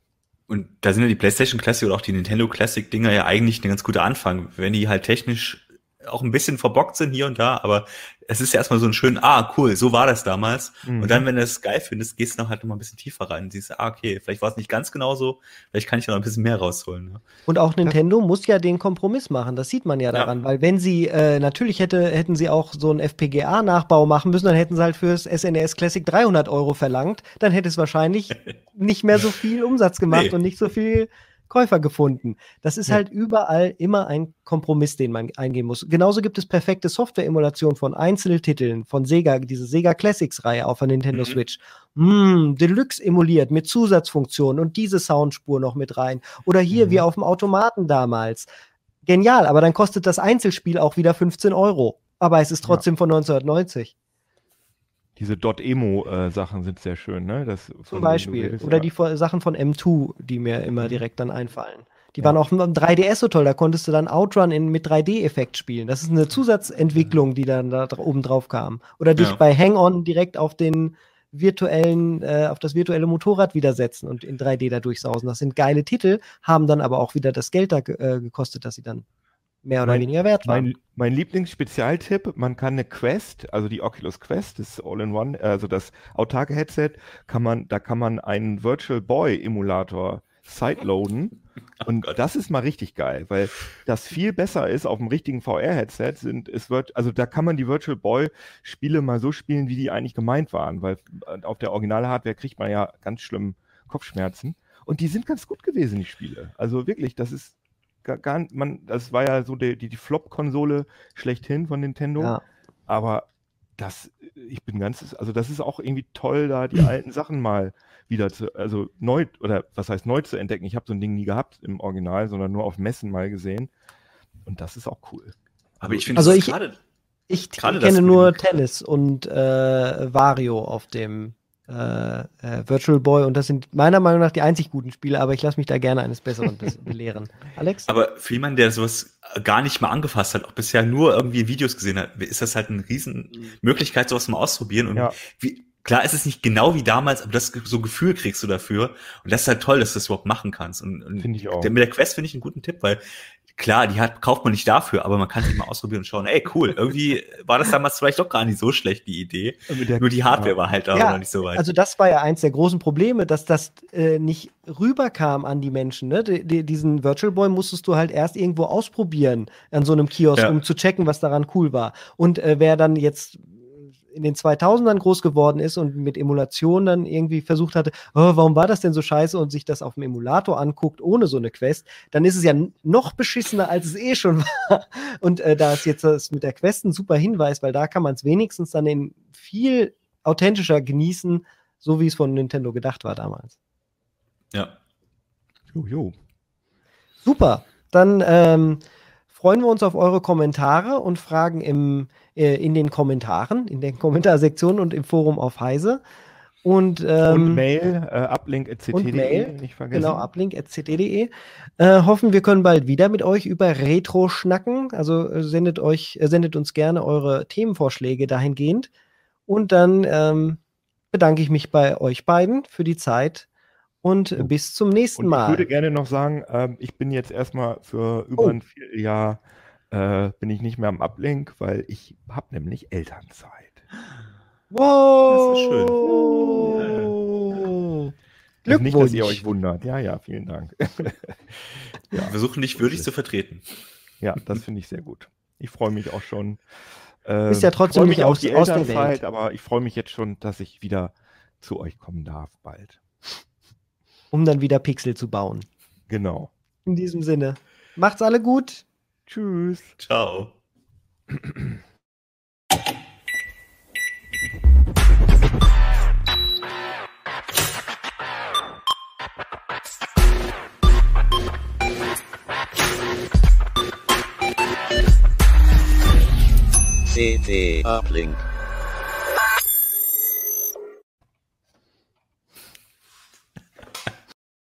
Und da sind ja die PlayStation Classic oder auch die Nintendo Classic Dinger ja eigentlich ein ganz guter Anfang, wenn die halt technisch auch ein bisschen verbockt sind hier und da, aber es ist ja erstmal so ein schön, ah, cool, so war das damals. Mhm. Und dann, wenn du es geil findest, gehst du noch halt noch mal ein bisschen tiefer rein und siehst, ah, okay, vielleicht war es nicht ganz genauso, vielleicht kann ich da noch ein bisschen mehr rausholen. Ne? Und auch Nintendo ja. muss ja den Kompromiss machen, das sieht man ja daran, ja. weil wenn sie, äh, natürlich hätte, hätten sie auch so einen F P G A-Nachbau machen müssen, dann hätten sie halt fürs S N E S Classic dreihundert Euro verlangt, dann hätte es wahrscheinlich nicht mehr so viel Umsatz gemacht nee. und nicht so viel Käufer gefunden. Das ist ja. halt überall immer ein Kompromiss, den man eingehen muss. Genauso gibt es perfekte Software-Emulationen von Einzeltiteln, von Sega, diese Sega Classics-Reihe auf der Nintendo mhm. Switch. Mm, Deluxe emuliert mit Zusatzfunktionen und diese Soundspur noch mit rein. Oder hier, mhm. wie auf dem Automaten damals. Genial, aber dann kostet das Einzelspiel auch wieder fünfzehn Euro. Aber es ist trotzdem ja. von neunzehnhundertneunzig. Diese Dot-Emo-Sachen sind sehr schön, ne? Das zum Beispiel. Redest, oder ja. die Sachen von M zwei, die mir immer direkt dann einfallen. Die ja. waren auch im drei D S so toll, da konntest du dann Outrun in, mit drei D-Effekt spielen. Das ist eine Zusatzentwicklung, die dann da oben drauf kam. Oder dich ja. bei Hang-On direkt auf den virtuellen, äh, auf das virtuelle Motorrad widersetzen und in drei D da durchsausen. Das sind geile Titel, haben dann aber auch wieder das Geld da äh, gekostet, dass sie dann mehr oder mein, weniger wert waren. Mein, mein Lieblingsspezialtipp, man kann eine Quest, also die Oculus Quest, das All-in-One, also das autarke Headset, kann man, da kann man einen Virtual Boy Emulator sideloaden oh und Gott. Das ist mal richtig geil, weil das viel besser ist auf dem richtigen V R-Headset, sind, es wird, also da kann man die Virtual Boy Spiele mal so spielen, wie die eigentlich gemeint waren, weil auf der Original-Hardware kriegt man ja ganz schlimm Kopfschmerzen und die sind ganz gut gewesen, die Spiele. Also wirklich, das ist Gar, gar, man, das war ja so die, die, die Flop-Konsole schlechthin von Nintendo. Ja. Aber das, ich bin ganz, also das ist auch irgendwie toll, da die alten Sachen mal wieder zu, also neu, oder was heißt neu zu entdecken. Ich habe so ein Ding nie gehabt im Original, sondern nur auf Messen mal gesehen. Und das ist auch cool. Aber ich finde also ich, gerade. Ich, ich kenne nur Tennis und äh, Wario auf dem Äh, äh, Virtual Boy und das sind meiner Meinung nach die einzig guten Spiele, aber ich lasse mich da gerne eines Besseren belehren. Alex? Aber für jemanden, der sowas gar nicht mal angefasst hat, auch bisher nur irgendwie Videos gesehen hat, ist das halt eine riesen Möglichkeit, sowas mal auszuprobieren und ja. wie, klar ist es nicht genau wie damals, aber das so ein Gefühl kriegst du dafür und das ist halt toll, dass du das überhaupt machen kannst und, und finde ich auch. Mit der Quest finde ich einen guten Tipp, weil klar, die hat, kauft man nicht dafür, aber man kann sie mal ausprobieren und schauen, ey, cool, irgendwie war das damals vielleicht doch gar nicht so schlecht, die Idee. Nur die Hardware war halt da ja, noch nicht so weit. Also das war ja eins der großen Probleme, dass das äh, nicht rüberkam an die Menschen. Ne? D- d- diesen Virtual Boy musstest du halt erst irgendwo ausprobieren an so einem Kiosk, ja. um zu checken, was daran cool war. Und äh, wer dann jetzt in den zweitausendern groß geworden ist und mit Emulation dann irgendwie versucht hatte, oh, warum war das denn so scheiße und sich das auf dem Emulator anguckt, ohne so eine Quest, dann ist es ja noch beschissener, als es eh schon war. Und äh, da ist jetzt das mit der Quest ein super Hinweis, weil da kann man es wenigstens dann in viel authentischer genießen, so wie es von Nintendo gedacht war damals. Ja. Jo, jo. Super. Dann ähm, freuen wir uns auf eure Kommentare und Fragen im in den Kommentaren, in den Kommentarsektionen und im Forum auf Heise. Und, ähm, und Mail, äh, uplink at c t punkt d e, nicht vergessen. Genau, uplink at c t punkt d e. Äh, hoffen, wir können bald wieder mit euch über Retro schnacken. Also sendet euch, sendet uns gerne eure Themenvorschläge dahingehend. Und dann ähm, bedanke ich mich bei euch beiden für die Zeit und oh. bis zum nächsten und Mal. Ich würde gerne noch sagen, äh, ich bin jetzt erstmal für über oh. ein Vierteljahr Äh, bin ich nicht mehr am Uplink, weil ich habe nämlich Elternzeit. Wow! Das ist schön. Wow. Ja. Glückwunsch. Nicht, dass ihr euch wundert. Ja, ja, vielen Dank. ja. Versuchen dich würdig zu vertreten. Ja, das finde ich sehr gut. Ich freue mich auch schon. Äh, Bist ja trotzdem nicht auf die Elternzeit, aber ich freue mich jetzt schon, dass ich wieder zu euch kommen darf bald. Um dann wieder Pixel zu bauen. Genau. In diesem Sinne. Macht's alle gut. Tschüss. Ciao. C T Uplink.